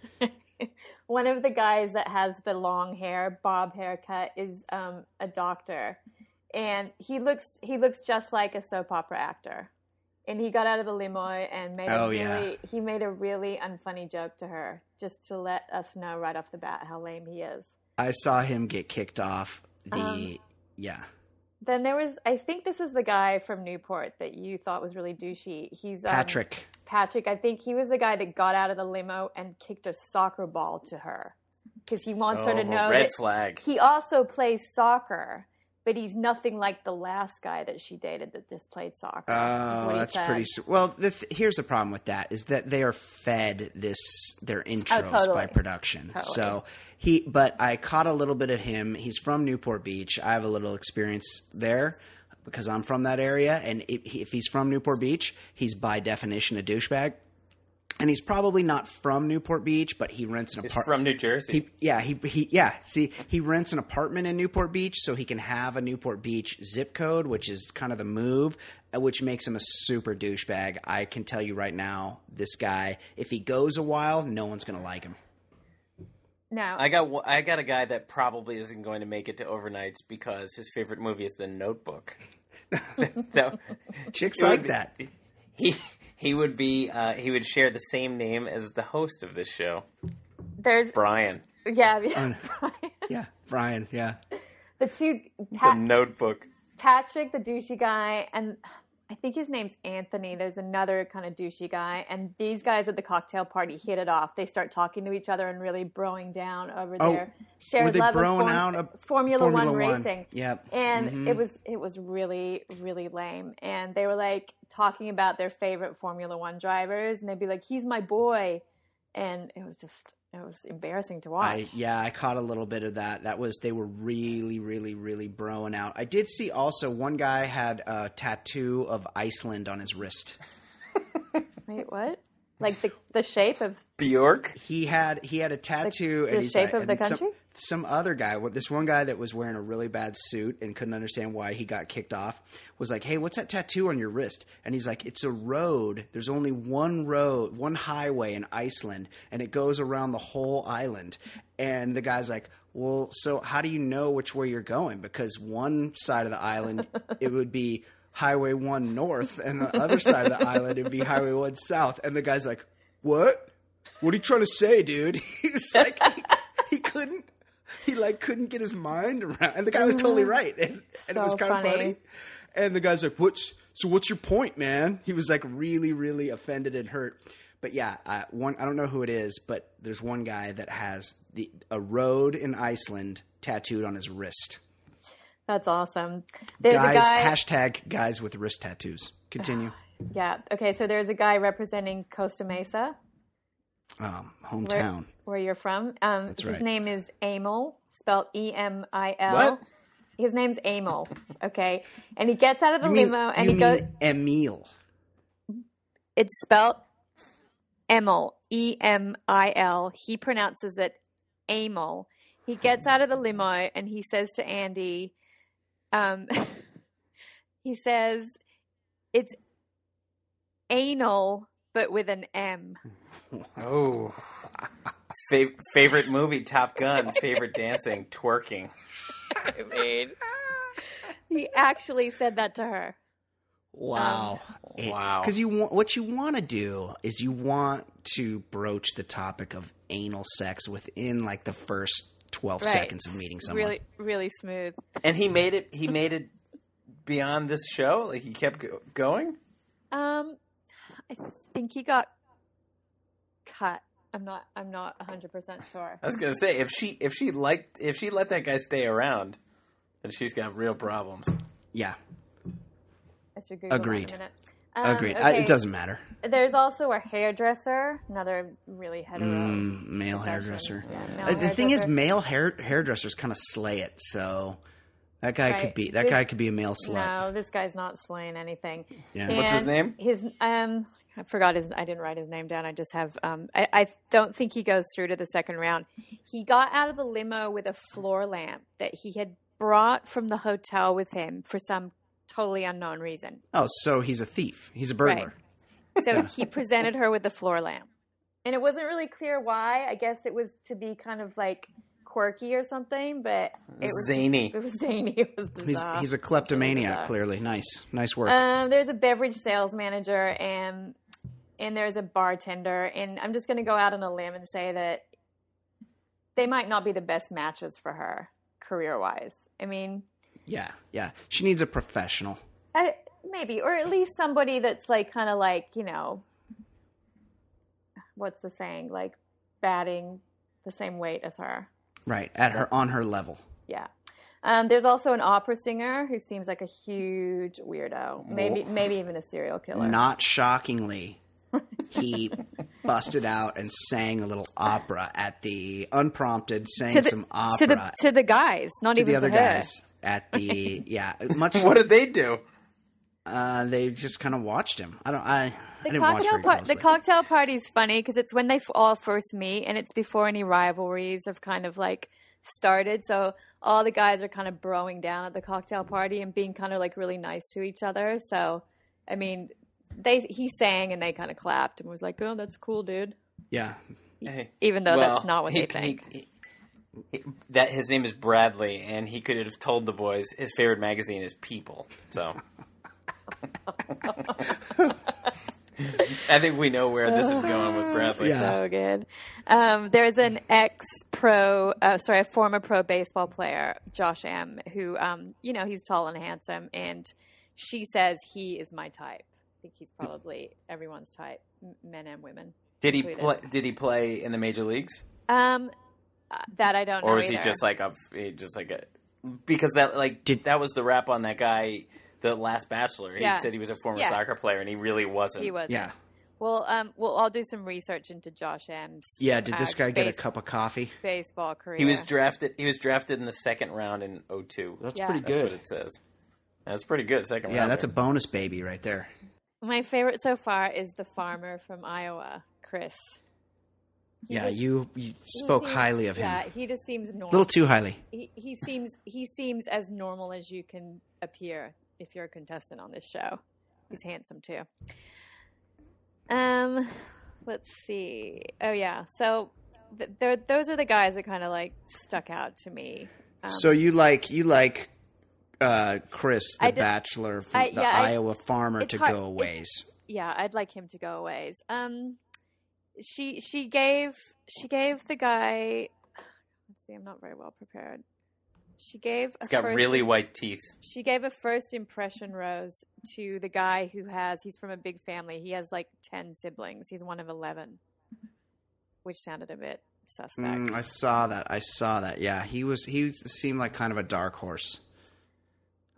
One of the guys that has the long hair, bob haircut, is um, a doctor. And he looks he looks just like a soap opera actor. And he got out of the limo and made oh, a really yeah. he made a really unfunny joke to her just to let us know right off the bat how lame he is. I saw him get kicked off the um, yeah. Then there was I think this is the guy from Newport that you thought was really douchey. He's um, Patrick. Patrick, I think he was the guy that got out of the limo and kicked a soccer ball to her because he wants oh, her to know red that flag. He also plays soccer. But he's nothing like the last guy that she dated that just played soccer. Oh, that's, that's pretty – well, the th- here's the problem with that is that they are fed this – their intros oh, totally. by production. Totally. So he – but I caught a little bit of him. He's from Newport Beach. I have a little experience there because I'm from that area. And if, if he's from Newport Beach, he's by definition a douchebag. And he's probably not from Newport Beach, but he rents an apartment. He's from New Jersey. He, yeah, he, he yeah. See, he rents an apartment in Newport Beach so he can have a Newport Beach zip code, which is kind of the move, which makes him a super douchebag. I can tell you right now, this guy, if he goes a while, no one's going to like him. No. I got I got a guy that probably isn't going to make it to overnights because his favorite movie is The Notebook. that, that, Chicks like be, that. He... He would be. Uh, he would share the same name as the host of this show. There's Brian. Yeah, yeah, Brian. Yeah, Brian. Yeah. The two. Pat- the Notebook. Patrick, the douchey guy, and I think his name's Anthony. There's another kind of douchey guy, and these guys at the cocktail party hit it off. They start talking to each other and really broing down over oh, their shared were they love broing of form- out a- Formula, Formula One, One racing. Yep. And mm-hmm. it was it was really really lame. And they were like talking about their favorite Formula One drivers, and they'd be like, "He's my boy," and it was just. It was embarrassing to watch. I, yeah, I caught a little bit of that. That was – they were really, really, really broing out. I did see also one guy had a tattoo of Iceland on his wrist. Wait, what? Like the the shape of – Bjork? He had he had a tattoo. The, and the he's shape like, of the country? Some, some other guy – this one guy that was wearing a really bad suit and couldn't understand why he got kicked off was like, "Hey, what's that tattoo on your wrist?" And he's like, "It's a road. There's only one road, one highway in Iceland, and it goes around the whole island." And the guy's like, "Well, so how do you know which way you're going? Because one side of the island, it would be Highway one north, and the other side of the island, it would be Highway one south." And the guy's like, "What? What are you trying to say, dude?" He's like, he, he couldn't, he like couldn't get his mind around. And the guy was totally right. And, and so it was kind funny. of funny. And the guy's like, "What's, so what's your point, man?" He was like really, really offended and hurt. But yeah, uh, one, I don't know who it is, but there's one guy that has the, a road in Iceland tattooed on his wrist. That's awesome. There's guys, a guy... hashtag guys with wrist tattoos. Continue. Yeah. Okay. So there's a guy representing Costa Mesa. Um, hometown. Where, where you're from. Um, That's right. His name is Emil, spelled E M I L. What? His name's Emil, okay? And he gets out of the you mean, limo and you he mean goes... Emil. It's spelled Emil, E M I L. He pronounces it Emil. He gets out of the limo and he says to Andi, um, he says, "It's anal, but with an M." Oh, Fav- favorite movie, Top Gun. Favorite dancing, twerking. I mean, he actually said that to her. Wow! Um, wow! Because you want, what you want to do is you want to broach the topic of anal sex within like the first twelve right. seconds of meeting someone. Really, really smooth. And he made it. He made it beyond this show. Like he kept go- going. Um. I think he got cut. I'm not. I'm not one hundred percent sure. I was gonna say if she if she liked if she let that guy stay around, then she's got real problems. Yeah. I should Google Agreed. That in a minute. Um, Agreed. Okay. I, it doesn't matter. There's also a hairdresser, another really hetero mm, male profession. hairdresser. Yeah, male uh, the hairdresser. Thing is, male hair hairdressers kind of slay it. So that guy right. could be that this, guy could be a male slut. No, this guy's not slaying anything. Yeah. And what's his name? His um. I forgot his. I didn't write his name down. I just have. Um, I, I don't think he goes through to the second round. He got out of the limo with a floor lamp that he had brought from the hotel with him for some totally unknown reason. Oh, so he's a thief. He's a burglar. Right. So yeah. He presented her with the floor lamp, and it wasn't really clear why. I guess it was to be kind of like quirky or something, but it was zany. It was zany. It was bizarre. He's, he's a kleptomaniac, really clearly. Nice, nice work. Um, there's a beverage sales manager and. And there's a bartender, and I'm just going to go out on a limb and say that they might not be the best matches for her career-wise. I mean, yeah, yeah, she needs a professional, uh, maybe, or at least somebody that's like kind of like you know, what's the saying? Like batting the same weight as her, right? At her on her level, yeah. Um, there's also an opera singer who seems like a huge weirdo, maybe, maybe even a serial killer. Not shockingly. He busted out and sang a little opera at the unprompted, sang to the, some opera to the, to the guys, not to even the other to her. guys at the yeah. Much. What did they do? Uh, they just kind of watched him. I don't. I, the I didn't watch very par- The cocktail party's funny because it's when they all first meet, and it's before any rivalries have kind of like started. So all the guys are kind of broing down at the cocktail party and being kind of like really nice to each other. So, I mean. They he sang and they kind of clapped and was like, "Oh, that's cool, dude." Yeah. Hey, even though well, that's not what he, they think. He, he, that his name is Bradley, and he could have told the boys his favorite magazine is People. So. I think we know where this is going with Bradley. Yeah. So good. Um, there's an ex-pro, uh, sorry, a former pro baseball player, Josh Am, who, um, you know, he's tall and handsome, and she says he is my type. I think he's probably everyone's type, men and women. Did he play? Did he play in the major leagues? Um, that I don't know. Or was he just like a, just like a, because that like did, that was the rap on that guy. The last Bachelor, he yeah. said he was a former yeah. soccer player, and he really wasn't. He wasn't. Yeah. Well, um, well, I'll do some research into Josh M's. Yeah. Did this uh, guy base- get a cup of coffee? Baseball career. He was drafted. He was drafted in the second round in oh two. That's yeah. pretty good. That's what it says. That's pretty good. Second yeah, round. Yeah, that's there. A bonus baby right there. My favorite so far is the farmer from Iowa, Chris. He yeah, just, you, you spoke seems, highly of him. Yeah, he just seems normal. A little too highly. He, he seems he seems as normal as you can appear. If you're a contestant on this show, he's handsome too. Um, let's see. Oh yeah. So th- there, those are the guys that kind of like stuck out to me. Um, so you like, you like, uh, Chris, the did, bachelor, from I, the yeah, Iowa I, farmer to hard, go a ways. Yeah. I'd like him to go a ways. Um, she, she gave, she gave the guy, let's see, I'm not very well prepared. She gave. A He's got first, really white teeth. She gave a first impression rose to the guy who has. He's from a big family. He has like ten siblings. He's one of eleven, which sounded a bit suspect. Mm, I saw that. I saw that. Yeah, he was. He seemed like kind of a dark horse,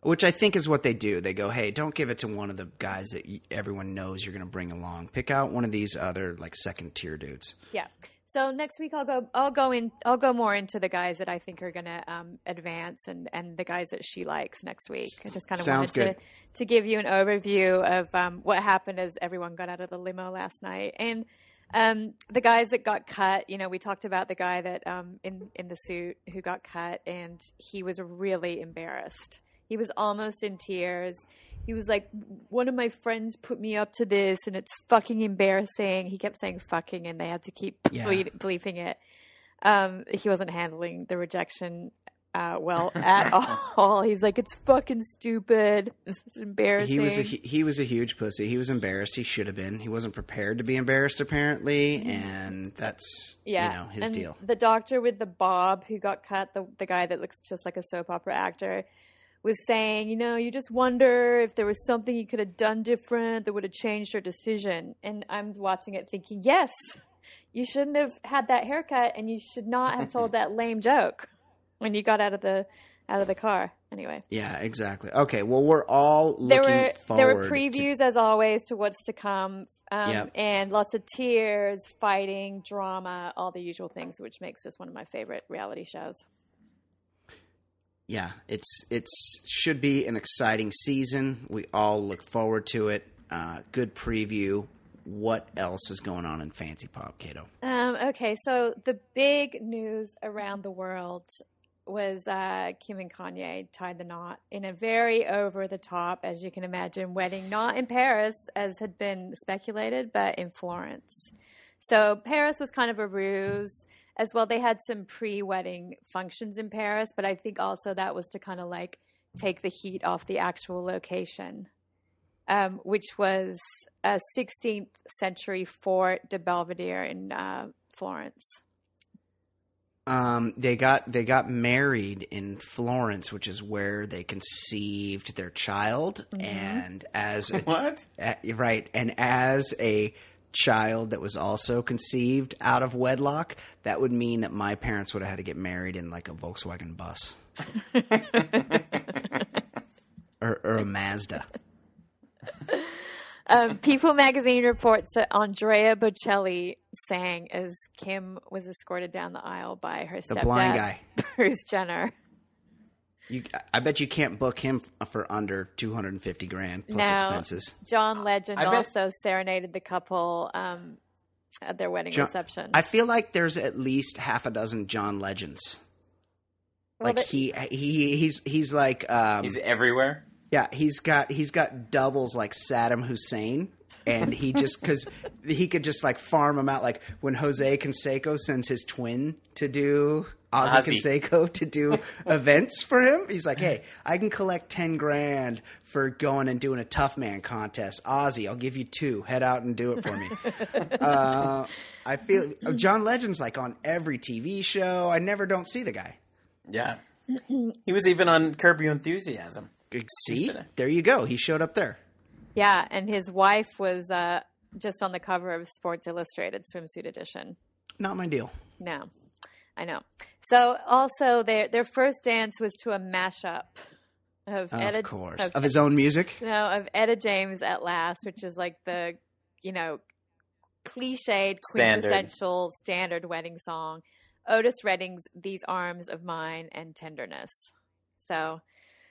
which I think is what they do. They go, "Hey, don't give it to one of the guys that everyone knows you're going to bring along. Pick out one of these other like second tier dudes." Yeah. So next week I'll go. I'll go in. I'll go more into the guys that I think are going to um, advance, and, and the guys that she likes next week. I just kind of wanted to, to give you an overview of um, what happened as everyone got out of the limo last night, and um, the guys that got cut. You know, we talked about the guy that um, in in the suit who got cut, and he was really embarrassed. He was almost in tears. He was like, one of my friends put me up to this, and it's fucking embarrassing. He kept saying fucking, and they had to keep yeah. bleep, bleeping it. Um, he wasn't handling the rejection uh, well at all. He's like, it's fucking stupid. It's embarrassing. He was, a, he, he was a huge pussy. He was embarrassed. He should have been. He wasn't prepared to be embarrassed, apparently, and that's yeah. you know, his and deal. The doctor with the bob who got cut, the, the guy that looks just like a soap opera actor, was saying, you know, you just wonder if there was something you could have done different that would have changed your decision. And I'm watching it thinking, yes, you shouldn't have had that haircut, and you should not have told that lame joke when you got out of the out of the car. Anyway. Yeah, exactly. Okay, well, we're all looking there were, forward. There were previews, to- as always, to what's to come, um, yep. and lots of tears, fighting, drama, all the usual things, which makes this one of my favorite reality shows. Yeah, it's it's should be an exciting season. We all look forward to it. Uh, good preview. What else is going on in Fancy Pop, Kato? Um, okay, so the big news around the world was uh, Kim and Kanye tied the knot in a very over-the-top, as you can imagine, wedding. Not in Paris, as had been speculated, but in Florence. So Paris was kind of a ruse. As well, they had some pre-wedding functions in Paris, but I think also that was to kind of like take the heat off the actual location, um, which was a sixteenth century Fort de Belvedere in uh, Florence. Um, they got they got married in Florence, which is where they conceived their child, mm-hmm. and as a, what a, right, and as a child that was also conceived out of wedlock, that would mean that my parents would have had to get married in like a Volkswagen bus or, or a Mazda. Um, People magazine reports that Andrea Bocelli sang as Kim was escorted down the aisle by her stepdad, the blind guy, Bruce Jenner. You, I bet you can't book him for under two hundred and fifty grand plus now, expenses. John Legend bet, also serenaded the couple um, at their wedding John, reception. I feel like there's at least half a dozen John Legends. Well, like but, he, he, he's he's like um, he's everywhere. Yeah, he's got he's got doubles like Saddam Hussein. And he just – because he could just like farm them out. Like when Jose Canseco sends his twin to do Ozzy Canseco to do events for him. He's like, hey, I can collect ten grand for going and doing a tough man contest. Ozzy, I'll give you two. Head out and do it for me. uh, I feel John Legend's like on every T V show. I never don't see the guy. Yeah. He was even on Curb Your Enthusiasm. See? There you go. He showed up there. Yeah, and his wife was uh, just on the cover of Sports Illustrated Swimsuit Edition. Not my deal. No, I know. So also their their first dance was to a mashup of Of Etta, course. Of, of his own music? No, of Etta James At Last, which is like the, you know, cliched, quintessential, standard, standard wedding song. Otis Redding's These Arms of Mine and Tenderness. So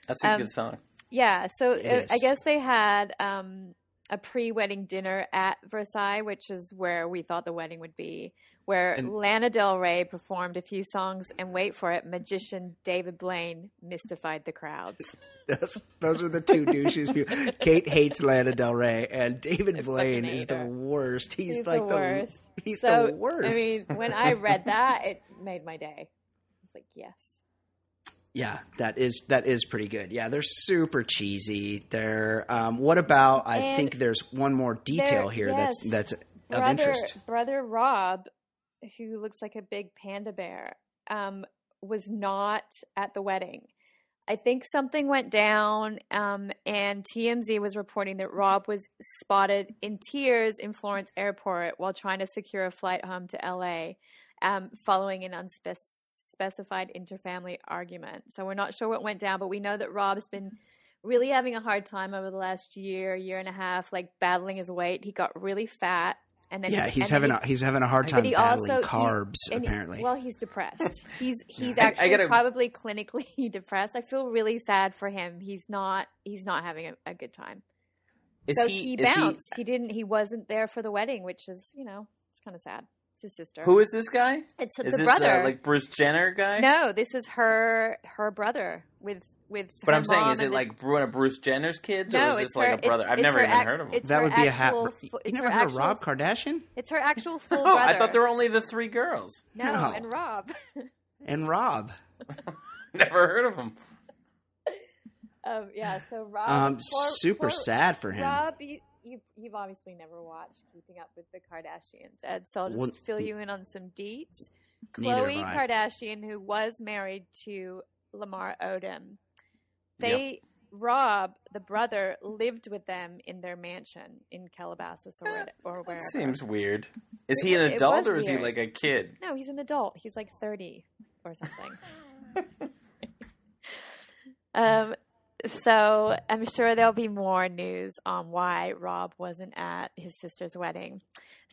that's a um, good song. Yeah. So it, I guess they had um, a pre-wedding dinner at Versailles, which is where we thought the wedding would be, where and, Lana Del Rey performed a few songs, and wait for it, magician David Blaine mystified the crowd. That's, those are the two douches. Kate hates Lana Del Rey, and David Blaine is the worst. He's, he's like the worst. The, He's so, the worst. I mean, when I read that, it made my day. I was like, yes. Yeah, that is that is pretty good. Yeah, they're super cheesy. They're um, what about? I and think there's one more detail here yes, that's that's brother, of interest. Brother Rob, who looks like a big panda bear, um, was not at the wedding. I think something went down, um, and T M Z was reporting that Rob was spotted in tears in Florence airport while trying to secure a flight home to L A, um, following an unspecified interfamily argument. So we're not sure what went down, but we know that Rob's been really having a hard time over the last year, year and a half, like battling his weight. He got really fat. And then yeah, he, he's and having then he, a, he's having a hard time battling also, carbs. He, apparently, he, well, he's depressed. He's he's yeah. actually I, I gotta, probably clinically depressed. I feel really sad for him. He's not he's not having a, a good time. Is so he, he bounced. He, he didn't. He wasn't there for the wedding, which is you know it's kind of sad. It's his sister. Who is this guy? It's is the this, brother, uh, like Bruce Jenner guy. No, this is her her brother with. With but I'm saying, is it the, like one of Bruce Jenner's kids, no, or is this like her, a brother? It's, I've it's never even ac- heard of him. That would be a hat. Fu- you never heard actual, of Rob Kardashian? It's her actual full brother. Oh, I thought there were only the three girls. No, no. and Rob. and Rob. Never heard of him. Um, yeah, so Rob. Um, poor, super poor, sad for him. Rob, you, you, you've obviously never watched Keeping Up with the Kardashians, Ed, so I'll just well, fill you in on some deets. Khloe Kardashian, who was married to Lamar Odom. They yep. Rob, the brother, lived with them in their mansion in Calabasas or, where, or wherever. That seems weird. Is he an adult or is weird. he like a kid? No, he's an adult. He's like thirty or something. um, so I'm sure there'll be more news on why Rob wasn't at his sister's wedding.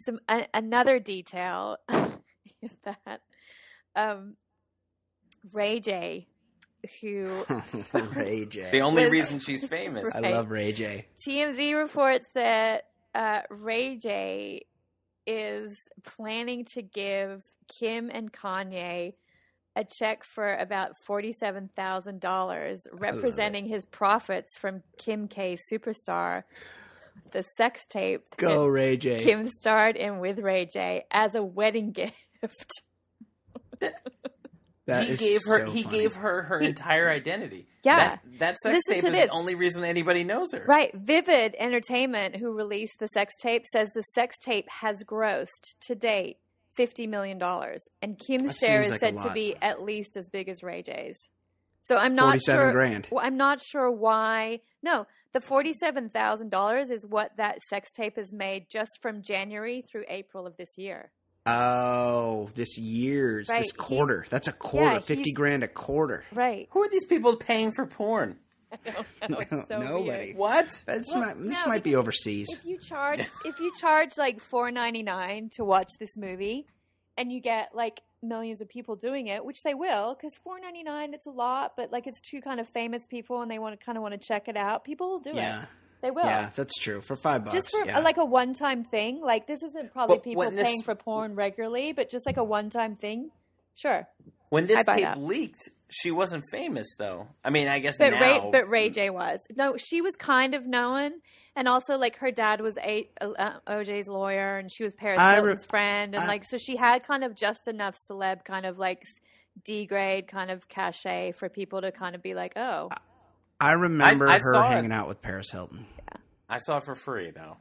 Some a- another detail is that um, Ray J. Who Ray J. The only was, reason she's famous. Right. I love Ray J. T M Z reports that uh, Ray J is planning to give Kim and Kanye a check for about forty-seven thousand dollars representing his profits from Kim K Superstar, the sex tape Go Ray J. Kim starred in with Ray J as a wedding gift. That he is gave her. So he funny. gave her her he, entire identity. Yeah, that, that sex Listen tape is this. the only reason anybody knows her. Right. Vivid Entertainment, who released the sex tape, says the sex tape has grossed to date fifty million dollars, and Kim's that share is like said to be at least as big as Ray J's. So I'm not forty-seven sure. Grand. Well, I'm not sure why. No, the forty-seven thousand dollars is what that sex tape has made just from January through April of this year. Oh, this year's, right. this quarter. He's, That's a quarter, yeah, fifty grand a quarter. Right. Who are these people paying for porn? I don't know. It's so Nobody. Weird. What? That's well, not, this no, might be overseas. If you charge if you charge like four ninety-nine to watch this movie and you get like millions of people doing it, which they will, because four ninety-nine it's a lot, but like it's two kind of famous people and they want to kind of want to check it out. People will do yeah. it. They will. Yeah, that's true. For five bucks. Just for yeah. like a one-time thing. Like this isn't probably but people this, paying for porn regularly, but just like a one-time thing. Sure. When this tape that. leaked, she wasn't famous though. I mean, I guess but now. Ray, but Ray J was. No, she was kind of known. And also like her dad was a, uh, O J's lawyer and she was Paris Hilton's re- friend. And I, like so she had kind of just enough celeb kind of like D-grade kind of cachet for people to kind of be like, oh. I remember I, I her hanging it. out with Paris Hilton. Yeah. I saw it for free, though.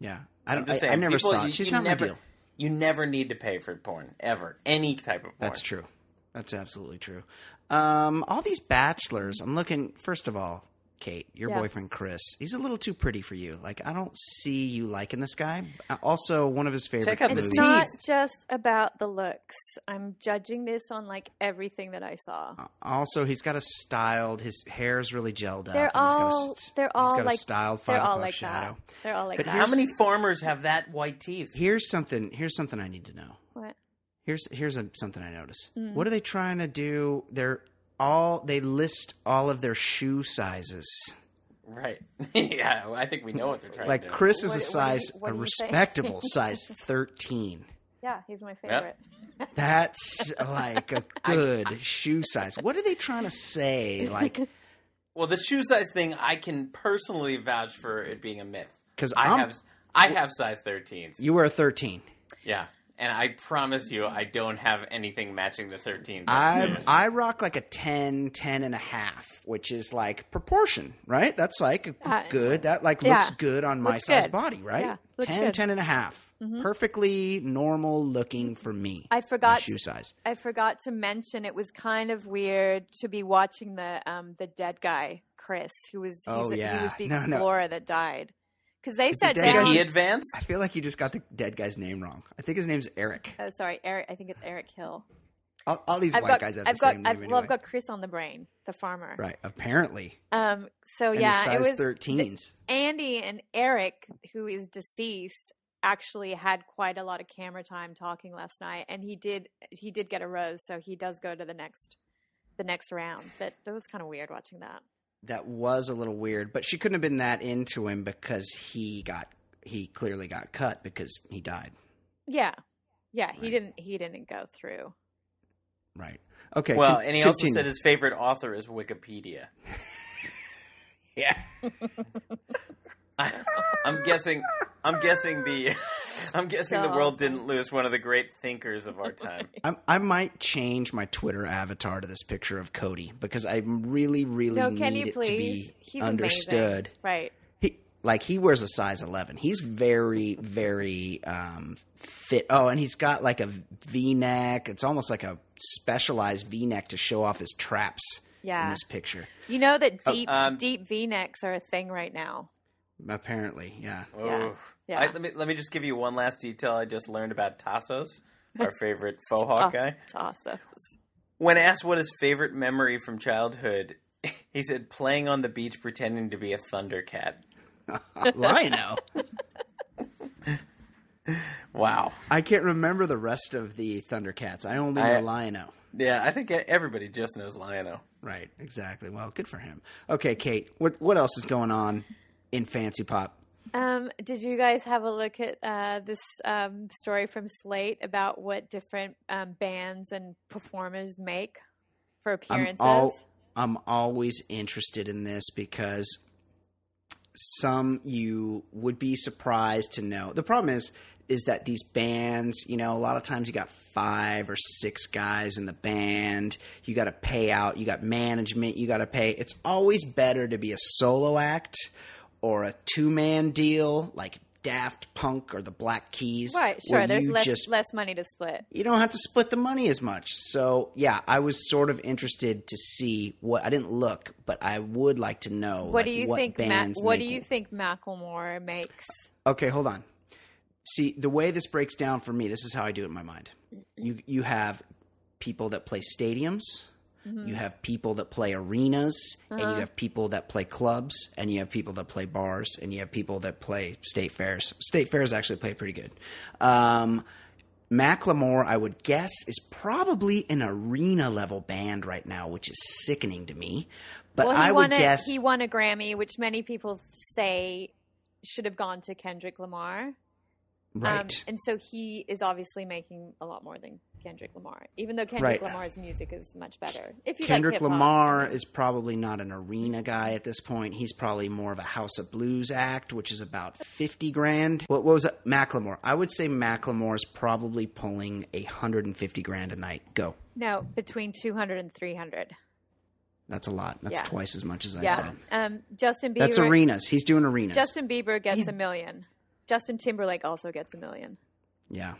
Yeah. I, don't, I, saying, I never people, saw it. She's not never, my deal. You never need to pay for porn, ever. Any type of porn. That's true. That's absolutely true. Um, all these bachelors, I'm looking, first of all, Kate, your yeah. boyfriend Chris, he's a little too pretty for you. Like, I don't see you liking this guy. Also, one of his favorite Check out movies. It's not just about the looks. I'm judging this on, like, everything that I saw. Uh, also, he's got a styled, his hair's really gelled up. They're all, he's got a, they're all he's got like, a styled five o'clock like shadow. That. They're all like but that. How many farmers have that white teeth? Here's something, here's something I need to know. What? Here's, here's a, something I noticed. Mm. What are they trying to do? They're... All they list all of their shoe sizes. Right. yeah, well, I think we know what they're trying like to do. Like Chris is what, a size, you, a respectable size thirteen. Yeah, he's my favorite. Yep. That's like a good I, I, shoe size. What are they trying to say? Like, well, the shoe size thing, I can personally vouch for it being a myth. Because I I'm, have, I have size thirteens. You were a thirteen. Yeah. And I promise you, I don't have anything matching the thirteen. I I rock like a ten, ten and a half, which is like proportion, right? That's like uh, good. That like yeah. looks good on my looks size good. body, right? Yeah, ten, ten and a half. Mm-hmm. Perfectly normal looking for me. I forgot shoe size. I forgot to mention it was kind of weird to be watching the um the dead guy, Chris, who was, oh, he's yeah. a, he was the no, explorer no. that died. Because they said down. Did he advance? I feel like you just got the dead guy's name wrong. I think his name's Eric. Oh, sorry, Eric. I think it's Eric Hill. All, all these I've white got, guys have I've the got, same name. I've, anyway. Well, I've got Chris on the brain, the farmer. Right. Apparently. Um. So and yeah, his size it was thirteens. The, Andi and Eric, who is deceased, actually had quite a lot of camera time talking last night, and he did he did get a rose, so he does go to the next the next round. But that was kind of weird watching that. That was a little weird, but she couldn't have been that into him because he got he clearly got cut because he died. Yeah, yeah, right. he didn't he didn't go through. Right. Okay. Well, and he continue. also said his favorite author is Wikipedia. yeah. I, I'm guessing. I'm guessing the. I'm guessing so. The world didn't lose one of the great thinkers of our time. I'm, I might change my Twitter avatar to this picture of Cody because I really, really no, need it please? to be He's understood. Amazing. Right. He like he wears a size eleven. He's very, very um, fit. Oh, and he's got like a V-neck. It's almost like a specialized V-neck to show off his traps. Yeah. In this picture, you know that deep, oh, um, deep V-necks are a thing right now. Apparently, yeah. yeah. yeah. I, let me let me just give you one last detail I just learned about Tassos, our favorite faux hawk guy. Tassos. When asked what his favorite memory from childhood, he said playing on the beach pretending to be a Thundercat. Lion-O. Wow. I can't remember the rest of the Thundercats. I only know I, Lion-O. Yeah, I think everybody just knows Lion-O. Right, exactly. Well, good for him. Okay, Kate, what what else is going on? In Fancy Pop. Um, did you guys have a look at uh, this um, story from Slate about what different um, bands and performers make for appearances? I'm, all, I'm always interested in this because some you would be surprised to know. The problem is, is that these bands, you know, a lot of times you got five or six guys in the band. You got to pay out. You got management. You got to pay. It's always better to be a solo act or a two-man deal like Daft Punk or the Black Keys. Right, sure. There's less just, less money to split. You don't have to split the money as much. So, yeah, I was sort of interested to see what – I didn't look, but I would like to know what, like, do you what think bands Ma- What do you it. think Macklemore makes? Okay, hold on. See, the way this breaks down for me, this is how I do it in my mind. You, you have people that play stadiums. Mm-hmm. You have people that play arenas, uh-huh. and you have people that play clubs, and you have people that play bars, and you have people that play state fairs. State fairs actually play pretty good. Um, Macklemore, I would guess, is probably an arena-level band right now, which is sickening to me. But well, I would a, guess – he won a Grammy, which many people say should have gone to Kendrick Lamar. Right. Um, and so he is obviously making a lot more than – Kendrick Lamar, even though Kendrick right. Lamar's music is much better. If you Kendrick like Lamar is probably not an arena guy at this point. He's probably more of a House of Blues act, which is about fifty grand. What, what was it? Macklemore. I would say Macklemore's probably pulling one hundred fifty grand a night. Go. No, between two hundred and three hundred. That's a lot. That's yeah. twice as much as I yeah. said. Um, Justin Bieber. That's arenas. He's doing arenas. Justin Bieber gets He's... a million. Justin Timberlake also gets a million. Yeah.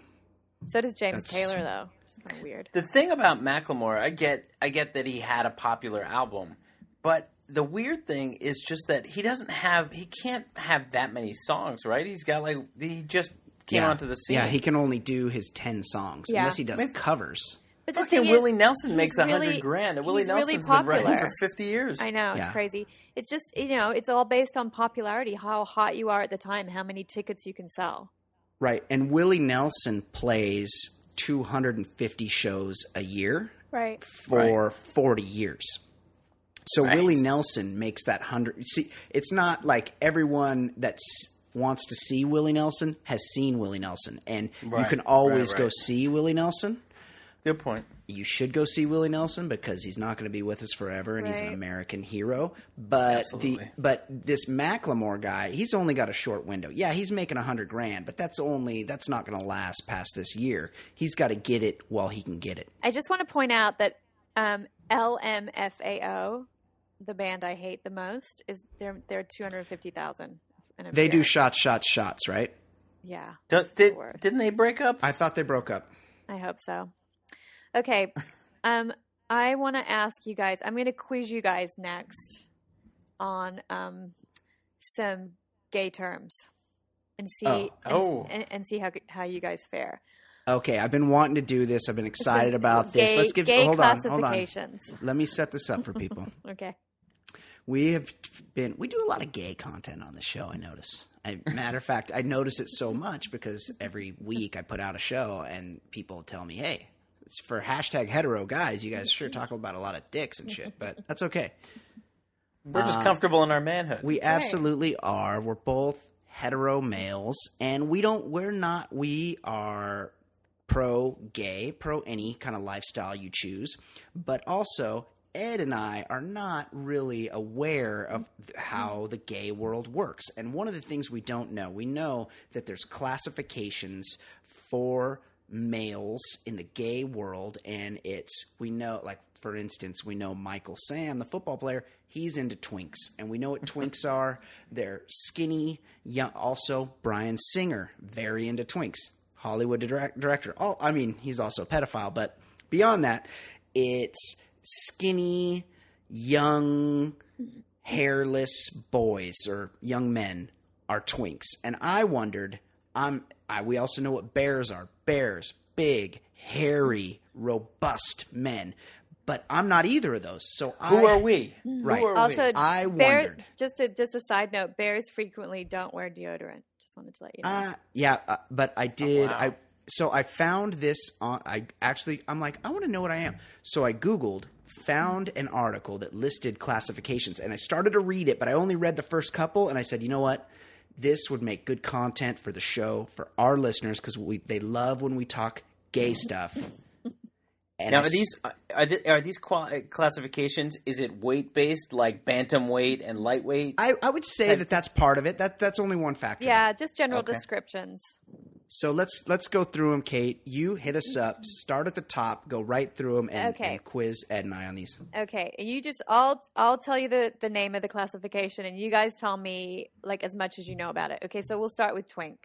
So does James That's... Taylor, though. It's kind of weird. The thing about Macklemore, I get, I get that he had a popular album, but the weird thing is just that he doesn't have, he can't have that many songs, right? He's got like, he just came yeah. onto the scene. Yeah, he can only do his ten songs yeah. unless he does Maybe. covers. But the okay, thing Willie is, Nelson makes a hundred really, grand. Willie Nelson's really been writing for fifty years. I know, it's yeah. crazy. It's just, you know, it's all based on popularity, how hot you are at the time, how many tickets you can sell. Right, and Willie Nelson plays two hundred and fifty shows a year, right. for right. forty years. So right. Willie Nelson makes that hundred. See, it's not like everyone that's. Wants to see Willie Nelson has seen Willie Nelson, and right, you can always right, right. go see Willie Nelson. Good point. You should go see Willie Nelson because he's not going to be with us forever, and right. he's an American hero. But Absolutely. the but this Macklemore guy, he's only got a short window. Yeah, he's making a hundred grand, but that's only that's not going to last past this year. He's got to get it while he can get it. I just want to point out that um, L M F A O, the band I hate the most, is they're they're two hundred fifty thousand. They do shots, shots, shots, right? Yeah. Did, did, didn't they break up? I thought they broke up. I hope so. Okay. um, I want to ask you guys, I'm going to quiz you guys next on um, some gay terms and see oh. And, oh. and, and see how how you guys fare. Okay, I've been wanting to do this. I've been excited so, about gay, this. Let's give gay hold on, hold on. Let me set this up for people. Okay. We have been – we do a lot of gay content on the show, I notice. I, matter of fact, I notice it so much because every week I put out a show and people tell me, hey, it's for hashtag hetero guys, you guys sure talk about a lot of dicks and shit, but that's okay. We're uh, just comfortable in our manhood. We that's absolutely right. are. We're both hetero males, and we don't – we're not – we are pro-gay, pro any kind of lifestyle you choose, but also – Ed and I are not really aware of how the gay world works. And one of the things we don't know, we know that there's classifications for males in the gay world. And it's, we know, like, for instance, we know Michael Sam, the football player, he's into twinks. And we know what twinks are. They're skinny, young. Also, Bryan Singer, very into twinks. Hollywood direct- director. Oh, I mean, he's also a pedophile. But beyond that, it's... skinny, young, hairless boys or young men are twinks. And I wondered, I'm, I, we also know what bears are. Bears, big, hairy, robust men. But I'm not either of those. So Who I, are we? Right. Who are also, we? I bear, wondered. Just a, just a side note, bears frequently don't wear deodorant. Just wanted to let you know. Uh, yeah, uh, but I did. Oh, wow. I So I found this on – I actually – I'm like, I want to know what I am. So I Googled, found an article that listed classifications, and I started to read it, but I only read the first couple, and I said, you know what? This would make good content for the show, for our listeners, because we they love when we talk gay stuff. And now, are these are, th- are these qual- classifications? Is it weight based, like bantamweight and lightweight? I, I would say I've, that that's part of it. That that's only one factor. Yeah, just general okay. descriptions. So let's let's go through them, Kate. You hit us up. Start at the top. Go right through them and, okay. and quiz Ed and I on these. Okay, and you just I'll I'll tell you the the name of the classification, and you guys tell me like as much as you know about it. Okay, so we'll start with twink.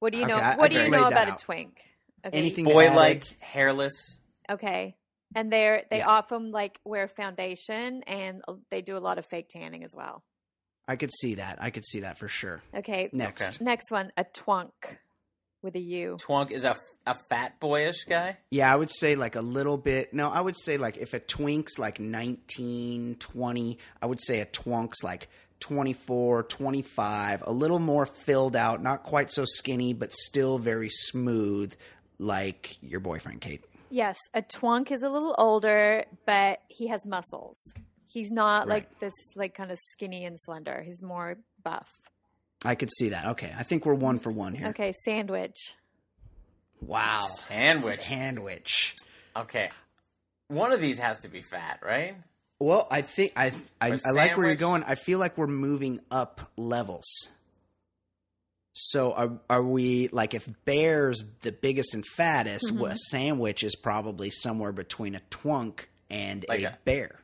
What do you okay, know? I, what I do you know about out. a twink? Okay. Anything boy-like, hairless. Okay, and they they yeah. often like wear foundation, and they do a lot of fake tanning as well. I could see that. I could see that for sure. Okay, next okay. next one, a twunk with a U. Twunk is a a fat boyish guy. Yeah, I would say like a little bit. No, I would say like if a twink's like nineteen, twenty, I would say a twonk's like twenty-four, twenty-five, a little more filled out, not quite so skinny, but still very smooth. Like your boyfriend, Kate. Yes. A twunk is a little older, but he has muscles. He's not right. like this like kind of skinny and slender. He's more buff. I could see that. Okay. I think we're one for one here. Okay. Sandwich. Wow. Sandwich. Sandwich. Okay. One of these has to be fat, right? Well, I think I I, I like where you're going. I feel like we're moving up levels. So are are we like if bear's the biggest and fattest, mm-hmm. well, a sandwich is probably somewhere between a twunk and like a, a bear.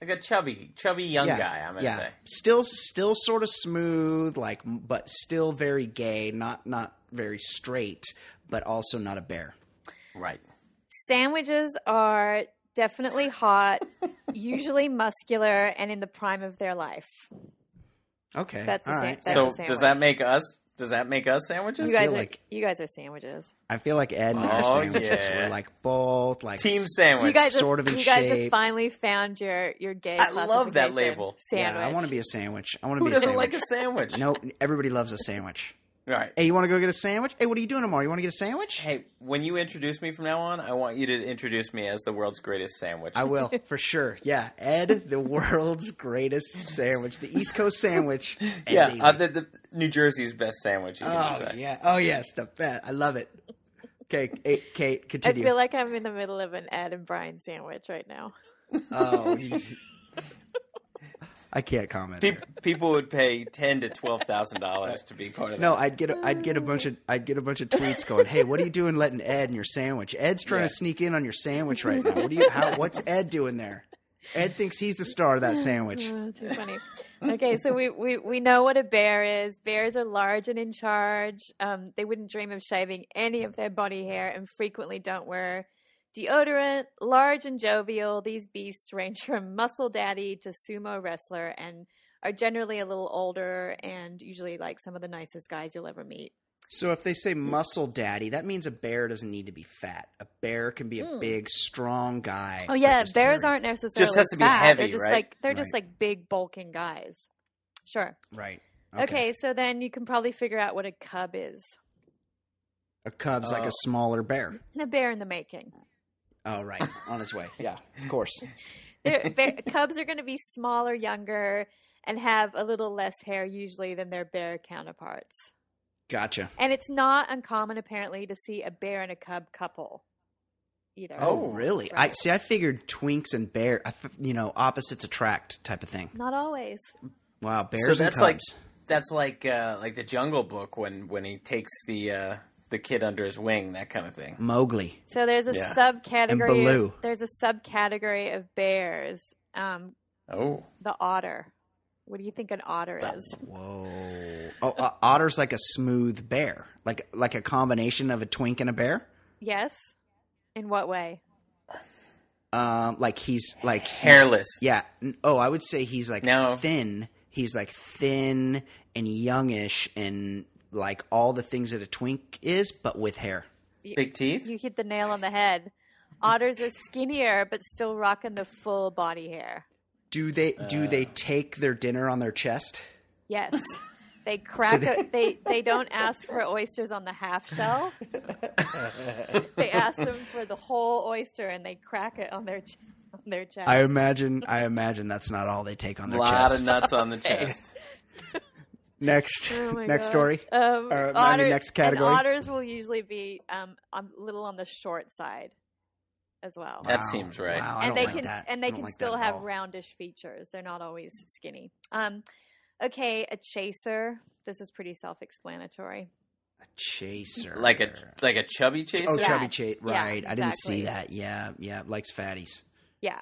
Like a chubby chubby young yeah. guy, I'm going to yeah. say. Still still sort of smooth, like but still very gay, not not very straight, but also not a bear. Right. Sandwiches are definitely hot, usually muscular and in the prime of their life. Okay. That's all a, right. That's so does that make us does that make us sandwiches? You guys, are, like, you guys are sandwiches. I feel like Ed and I oh, are sandwiches. Yeah. We're like both like team sandwich. You guys are, sort of in shape. You guys shape. Have finally found your your gay. I love that label. Sandwich. Yeah, I want to be a sandwich. I want to be a sandwich. Who doesn't like a sandwich? No, everybody loves a sandwich. Right. Hey, you want to go get a sandwich? Hey, what are you doing tomorrow? You want to get a sandwich? Hey, when you introduce me from now on, I want you to introduce me as the world's greatest sandwich. I will, for sure. Yeah, Ed, the world's greatest sandwich, the East Coast sandwich. Yeah, uh, the, the New Jersey's best sandwich. You oh say. yeah. Oh yes, the best. I love it. Okay, Kate, Kate, continue. I feel like I'm in the middle of an Ed and Brian sandwich right now. Oh. I can't comment. Pe- people would pay ten to twelve thousand dollars to be part of that. No, I'd get a, I'd get a bunch of I'd get a bunch of tweets going, "Hey, what are you doing letting Ed in your sandwich? Ed's trying yeah. to sneak in on your sandwich right now. What do you? How, what's Ed doing there? Ed thinks he's the star of that sandwich." Oh, too funny. Okay, so we, we we know what a bear is. Bears are large and in charge. Um, they wouldn't dream of shaving any of their body hair, and frequently don't wear deodorant. Large and jovial, these beasts range from muscle daddy to sumo wrestler and are generally a little older and usually like some of the nicest guys you'll ever meet. So if they say muscle daddy, that means a bear doesn't need to be fat. A bear can be a mm. big, strong guy. Oh yeah, bears aren't necessarily just has to be fat. Heavy, they're just right? like they're right. just like big, bulking guys. Sure. Right. Okay. okay, so then you can probably figure out what a cub is. A cub's oh. like a smaller bear. A bear in the making. Oh, right. On his way. Yeah, of course. They're, they're, cubs are going to be smaller, younger, and have a little less hair usually than their bear counterparts. Gotcha. And it's not uncommon, apparently, to see a bear and a cub couple either. Oh, really? Right. I see, I figured twinks and bear, you know, opposites attract type of thing. Not always. Wow, bears so that's and cubs. Like, that's like uh, like the Jungle Book when, when he takes the uh... – the kid under his wing, that kind of thing. Mowgli. So there's a yeah. subcategory. And Baloo. There's a subcategory of bears. Um, oh. The otter. What do you think an otter is? Whoa. Oh, uh, otter's like a smooth bear, like like a combination of a twink and a bear. Yes. In what way? Um, like he's like hairless. He's, yeah. Oh, I would say he's like no. thin. He's like thin and youngish and. Like all the things that a twink is, but with hair. You, Big teeth? You hit the nail on the head. Otters are skinnier, but still rocking the full body hair. Do they uh. do they take their dinner on their chest? Yes. They crack they? A, they they don't ask for oysters on the half shell. They ask them for the whole oyster and they crack it on their chest. On their chest. I imagine I imagine that's not all they take on their chest. A lot chest. Of nuts on the chest. Next, oh next God. Story. Um, or, otters, I mean, next category. And otters will usually be um, a little on the short side, as well. That wow. seems right. Wow, and, they like can, and they can like still have roundish features. They're not always skinny. Um, okay, a chaser. This is pretty self-explanatory. A chaser, like a like a chubby chaser. Oh, yeah. chubby chaser. Right. Yeah, exactly. I didn't see that. Yeah, yeah. Likes fatties. Yeah.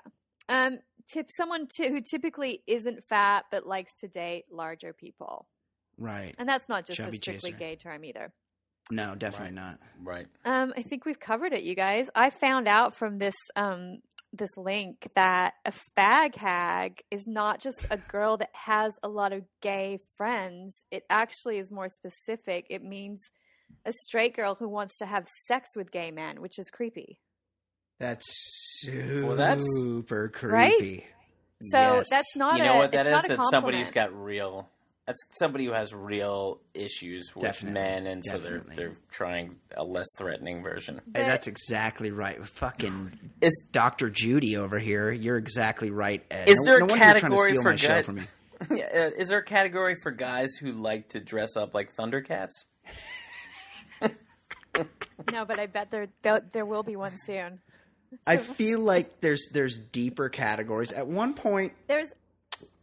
Um, tip someone to, who typically isn't fat but likes to date larger people. Right. And that's not just Chubby a strictly chaser. Gay term either. No, definitely right. not. Right. Um, I think we've covered it, you guys. I found out from this um, this link that a fag hag is not just a girl that has a lot of gay friends. It actually is more specific. It means a straight girl who wants to have sex with gay men, which is creepy. That's super well, that's, creepy. Right? So yes. that's not you a You know what that is? That somebody's got real... That's somebody who has real issues with Definitely. men, and Definitely. so they're they're trying a less threatening version. Hey, that's exactly right. Fucking is Doctor Judy over here. You're exactly right, Ed. Is there no, a no category for guys? From me. Yeah, is there a category for guys who like to dress up like Thundercats? No, but I bet there there will be one soon. So. I feel like there's there's deeper categories. At one point, there's.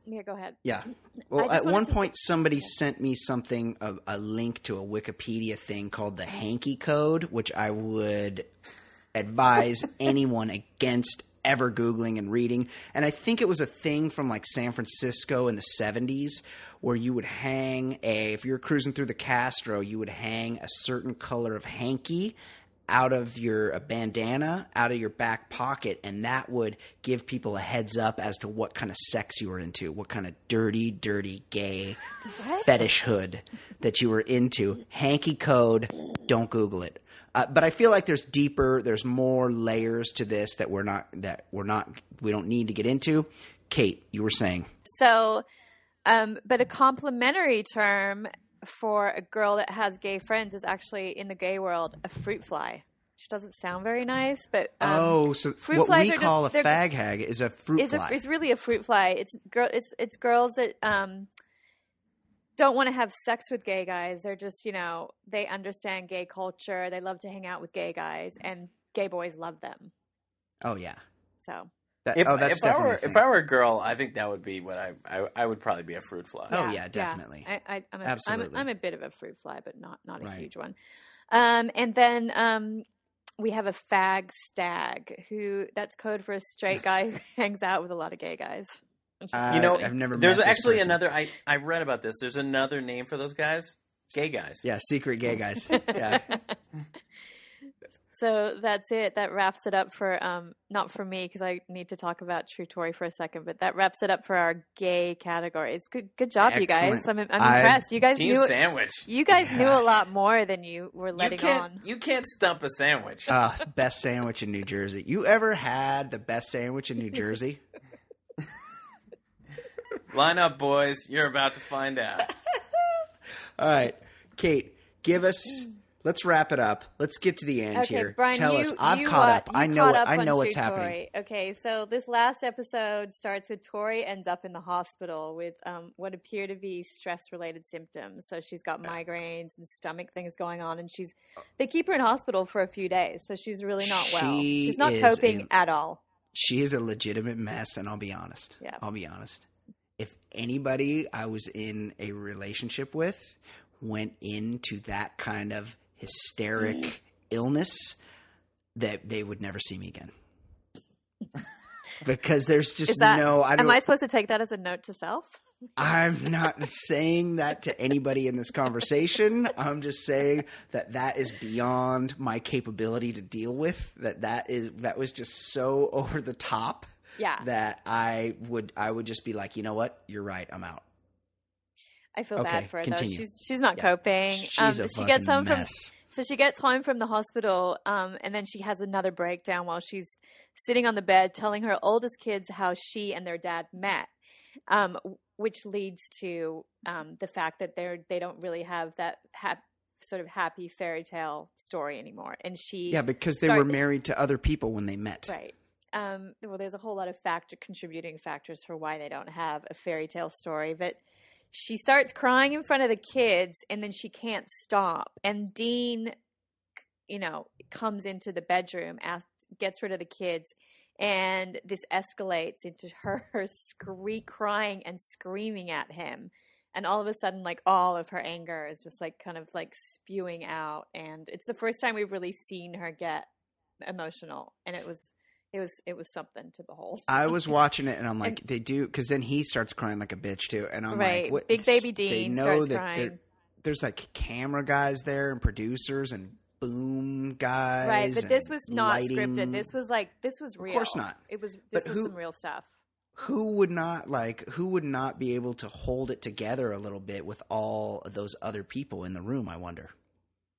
Yeah, go ahead. Yeah. Well, at one point, say- somebody yeah. sent me something, a, a link to a Wikipedia thing called the Hanky Code, which I would advise anyone against ever Googling and reading. And I think it was a thing from like San Francisco in the seventies where you would hang a – if you were cruising through the Castro, you would hang a certain color of hanky out of your a bandana, out of your back pocket, and that would give people a heads up as to what kind of sex you were into, what kind of dirty, dirty, gay fetish hood that you were into. Hanky Code, don't Google it. Uh, but I feel like there's deeper, there's more layers to this that we're not, that we're not, we don't need to get into. Kate, you were saying. So, um, but a complimentary term for a girl that has gay friends is actually in the gay world a fruit fly, which doesn't sound very nice, but um, oh, so fruit what flies we call just, a fag hag is a fruit is fly. A, it's really a fruit fly. It's girl. It's it's girls that um don't want to have sex with gay guys. They're just, you know, they understand gay culture. They love to hang out with gay guys, and gay boys love them. Oh yeah. So. That, if oh, that's if, I were, if I were a girl, I think that would be what I I, I would probably be a fruit fly. Yeah, oh yeah, definitely. Yeah. I, I, I'm a, absolutely. I'm a, I'm a bit of a fruit fly, but not not a right. huge one. Um, and then um, we have a fag stag, who that's code for a straight guy who hangs out with a lot of gay guys. Uh, you know, I've never. There's met actually this another. I I read about this. There's another name for those guys. Gay guys. Yeah, secret gay guys. Yeah. So that's it. That wraps it up for um, – not for me because I need to talk about True Tory for a second, but that wraps it up for our gay categories. Good good job, excellent. You guys. I'm, I'm impressed. You guys team knew, sandwich. You guys yes. knew a lot more than you were letting you on. You can't stump a sandwich. Uh, best sandwich in New Jersey. You ever had the best sandwich in New Jersey? Line up, boys. You're about to find out. All right. Kate, give us – let's wrap it up. Let's get to the end okay, here. Brian, Tell you, us. I've you, caught uh, up. I know. It, up I know what's True happening. Tory. Okay, so this last episode starts with Tori ends up in the hospital with um, what appear to be stress-related symptoms. So she's got migraines and stomach things going on, and she's. They keep her in hospital for a few days, so she's really not she well. She's not coping a, at all. She is a legitimate mess, and I'll be honest. Yeah. I'll be honest. If anybody I was in a relationship with went into that kind of hysteric mm. illness, that they would never see me again. Because there's just that, no – I don't, am I supposed to take that as a note to self? I'm not saying that to anybody in this conversation. I'm just saying that that is beyond my capability to deal with. That that is that was just so over the top yeah. that I would I would just be like, you know what? You're right. I'm out. I feel okay, bad for her continue. though. She's she's not yeah. coping. She's um, a she gets home mess. From, so she gets home from the hospital, um, and then she has another breakdown while she's sitting on the bed, telling her oldest kids how she and their dad met, um, which leads to um, the fact that they're they don't really have that ha- sort of happy fairy tale story anymore. And she yeah, because they started, were married to other people when they met, right? Um, well, there's a whole lot of factor contributing factors for why they don't have a fairy tale story, but. She starts crying in front of the kids, and then she can't stop. And Dean, you know, comes into the bedroom, asks, gets rid of the kids, and this escalates into her, her scree- crying and screaming at him. And all of a sudden, like, all of her anger is just, like, kind of, like, spewing out. And it's the first time we've really seen her get emotional, and it was – It was it was something to behold. I was watching it and I'm like, and, they do because then he starts crying like a bitch too, and I'm right. like, what, big baby Dean they know starts that crying. There's like camera guys there and producers and boom guys, right? But this was not lighting. scripted. This was like this was real. Of course not. It was. This but was who, some real stuff. Who would not like? Who would not be able to hold it together a little bit with all of those other people in the room? I wonder.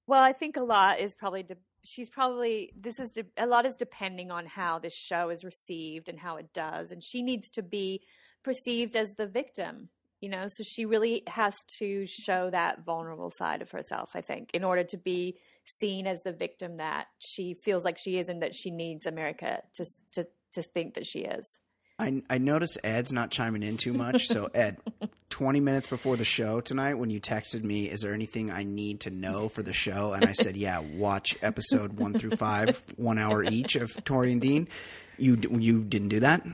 Well, I think a lot is probably. De- She's probably – this is de- – a lot is depending on how this show is received and how it does. And she needs to be perceived as the victim, you know. So she really has to show that vulnerable side of herself, I think, in order to be seen as the victim that she feels like she is and that she needs America to to, to think that she is. I, I notice Ed's not chiming in too much. So, Ed, twenty minutes before the show tonight when you texted me, is there anything I need to know for the show? And I said, yeah, watch episode one through five, one hour each of Tori and Dean. You you didn't do that?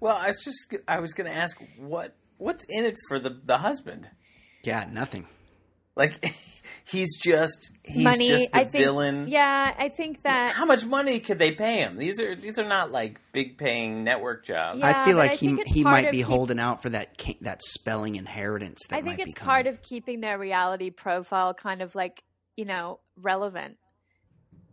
Well, I was just I was going to ask what what's in it for the, the husband? Yeah, nothing. Like he's just he's money, just the I think, villain. Yeah, I think that. How much money could they pay him? These are these are not like big paying network jobs. Yeah, I feel like I he he might be keep, holding out for that that spelling inheritance. That I think might it's be part of keeping their reality profile kind of like, you know, relevant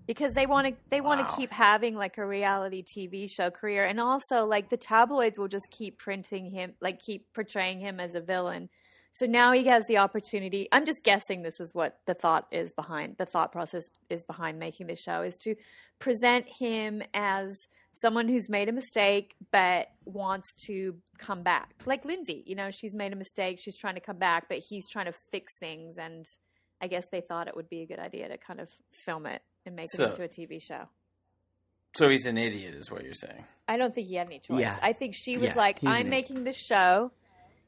because they want to they want to wow. keep having like a reality T V show career, and also like the tabloids will just keep printing him like keep portraying him as a villain. So now he has the opportunity. I'm just guessing this is what the thought is behind, the thought process is behind making the show, is to present him as someone who's made a mistake but wants to come back. Like Lindsay, you know, she's made a mistake. She's trying to come back, but he's trying to fix things. And I guess they thought it would be a good idea to kind of film it and make so, it into a T V show. So he's an idiot is what you're saying. I don't think he had any choice. Yeah. I think she was yeah, like, I'm making this show.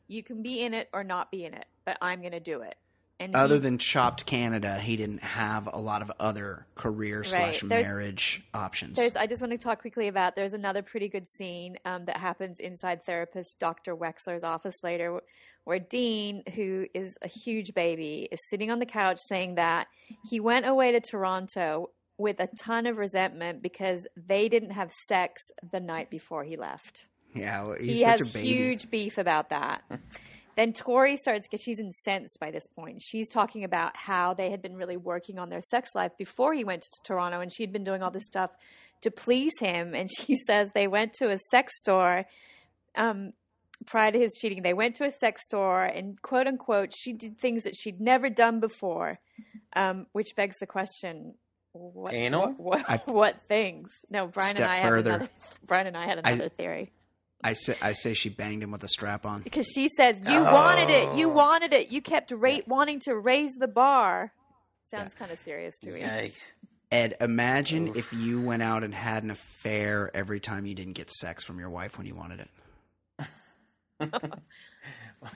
You can be in it or not be in it, but I'm going to do it. And other he, than Chopped Canada, he didn't have a lot of other career right. slash marriage options. I just want to talk quickly about there's another pretty good scene um, that happens inside therapist Doctor Wexler's office later where Dean, who is a huge baby, is sitting on the couch saying that he went away to Toronto with a ton of resentment because they didn't have sex the night before he left. Yeah, he's he such has a baby. Huge beef about that. Then Tori starts because she's incensed by this point. She's talking about how they had been really working on their sex life before he went to Toronto, and she'd been doing all this stuff to please him. And she says they went to a sex store um, prior to his cheating. They went to a sex store, and quote unquote, she did things that she'd never done before, um, which begs the question. What, Anal? What, what, what things? No, Brian and I had another. Brian and I had another I, theory. I say, I say she banged him with a strap on. Because she says, you oh. wanted it. You wanted it. You kept ra- yeah. wanting to raise the bar. Sounds yeah. kind of serious to me. Yikes. Ed, imagine Oof. if you went out and had an affair every time you didn't get sex from your wife when you wanted it.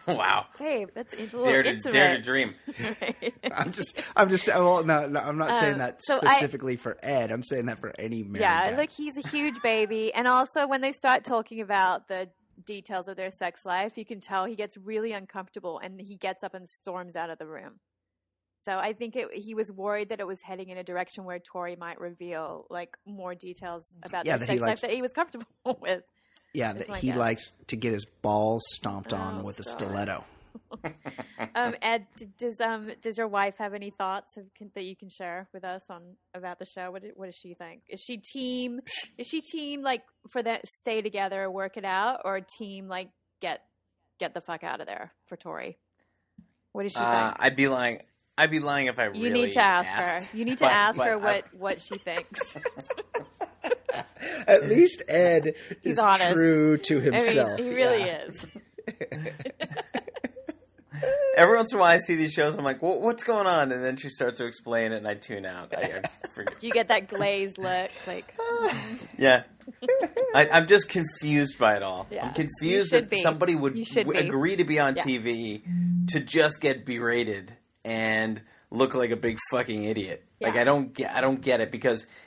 Wow. Babe, that's a little dare to, intimate. Dare to dream. Right. I'm just, I'm just, well, no, no, I'm not um, saying that so specifically I, for Ed. I'm saying that for any married Yeah, guy. Like he's a huge baby. And also when they start talking about the details of their sex life, you can tell he gets really uncomfortable and he gets up and storms out of the room. So I think it, he was worried that it was heading in a direction where Tori might reveal like more details about yeah, the sex likes- life that he was comfortable with. Yeah, that he guess. likes to get his balls stomped oh, on with sorry. a stiletto. um, Ed, does um does your wife have any thoughts of, can, that you can share with us on about the show? What what does she think? Is she team? Is she team like for that stay together or work it out, or team like get get the fuck out of there for Tori? What does she uh, think? I'd be lying. I'd be lying if I. You really need to ask asked, her. You need to but, ask but her what, what she thinks. At least Ed He's is honest. true to himself. I mean, he really yeah. is. Every once in a while I see these shows, I'm like, well, what's going on? And then she starts to explain it and I tune out. I, I forget. Do you get that glazed look? Like, yeah. I, I'm just confused by it all. Yeah. I'm confused that be. somebody would w- agree to be on yeah. T V to just get berated and look like a big fucking idiot. Yeah. Like I don't get, I don't get it because –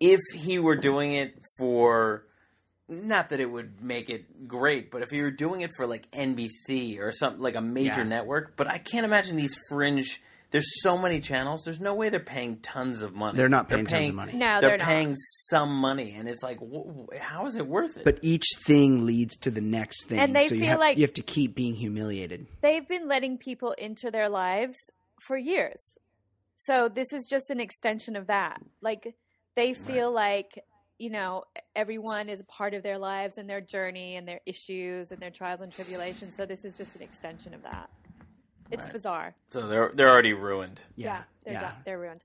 if he were doing it for – not that it would make it great, but if he were doing it for like N B C or something like a major yeah. network. But I can't imagine these fringe – there's so many channels. There's no way they're paying tons of money. They're not paying, they're paying tons of money. No, they're, they're paying not. some money. And it's like wh- how is it worth it? But each thing leads to the next thing. And they so feel you have, like you have to keep being humiliated. They've been letting people into their lives for years. So this is just an extension of that. Like – they feel right. like, you know, everyone is a part of their lives and their journey and their issues and their trials and tribulations. So this is just an extension of that. It's right. bizarre. So they're they're already ruined. Yeah, yeah they're yeah. they're ruined.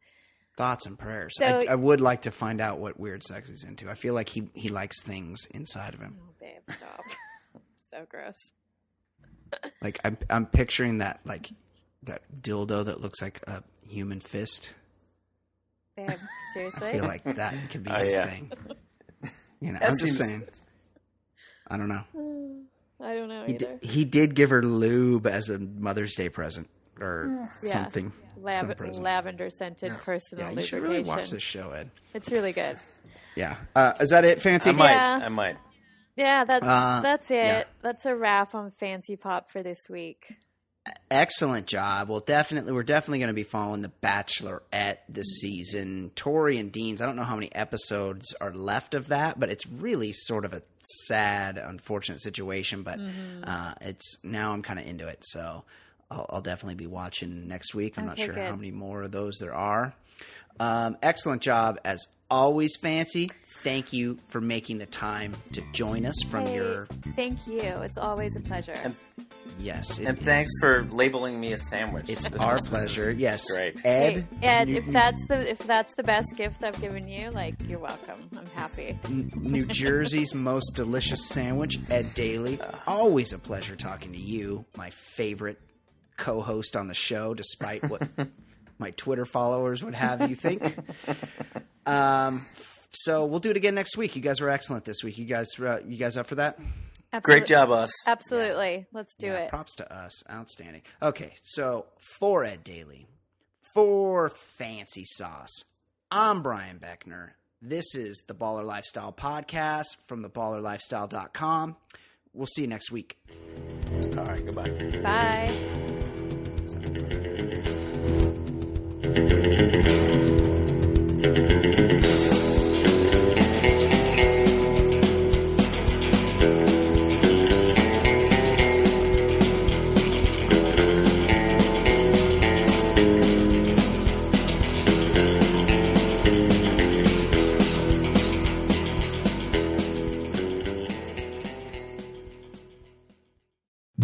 Thoughts and prayers. So, I, I would like to find out what weird sex he's into. I feel like he, he likes things inside of him. Oh, babe, stop. So gross. Like I'm I'm picturing that like that dildo that looks like a human fist. Damn, seriously? I feel like that could be oh, his yeah. thing. You know, that I'm seems, just saying. I don't know. I don't know he either. D- he did give her lube as a Mother's Day present or yeah. something. Lav- some present. Lavender-scented yeah. personal lubrication. Yeah, you should really watch this show, Ed. It's really good. Yeah. Uh, is that it, Fancy? I might. Yeah. I might. Yeah, that's, uh, that's it. Yeah. That's a wrap on Fancy Pop for this week. Excellent job. Well, definitely, we're definitely going to be following The Bachelorette this season. Tori and Dean's, I don't know how many episodes are left of that, but it's really sort of a sad, unfortunate situation. But mm-hmm. uh, it's now I'm kind of into it. So I'll, I'll definitely be watching next week. I'm okay, not sure good. how many more of those there are. Um, excellent job as always, Fancy. Thank you for making the time to join us from hey, your. Thank you. It's always a pleasure. And, yes. And is. Thanks for labeling me a sandwich. It's this our is, pleasure. Yes. Great. Ed. Hey, Ed, New- if that's the if that's the best gift I've given you, like you're welcome. I'm happy. New Jersey's most delicious sandwich, Ed Daly. Always a pleasure talking to you, my favorite co-host on the show, despite what my Twitter followers would have you think. Um. So we'll do it again next week. You guys were excellent this week. You guys, uh, you guys up for that? Absolutely. Great job, us. Absolutely. Yeah. Let's do yeah, it. Props to us. Outstanding. Okay, so for Ed Daly, for Fancy Sauce, I'm Brian Beckner. This is the Baller Lifestyle Podcast from the baller lifestyle dot com. We'll see you next week. All right, goodbye. Bye.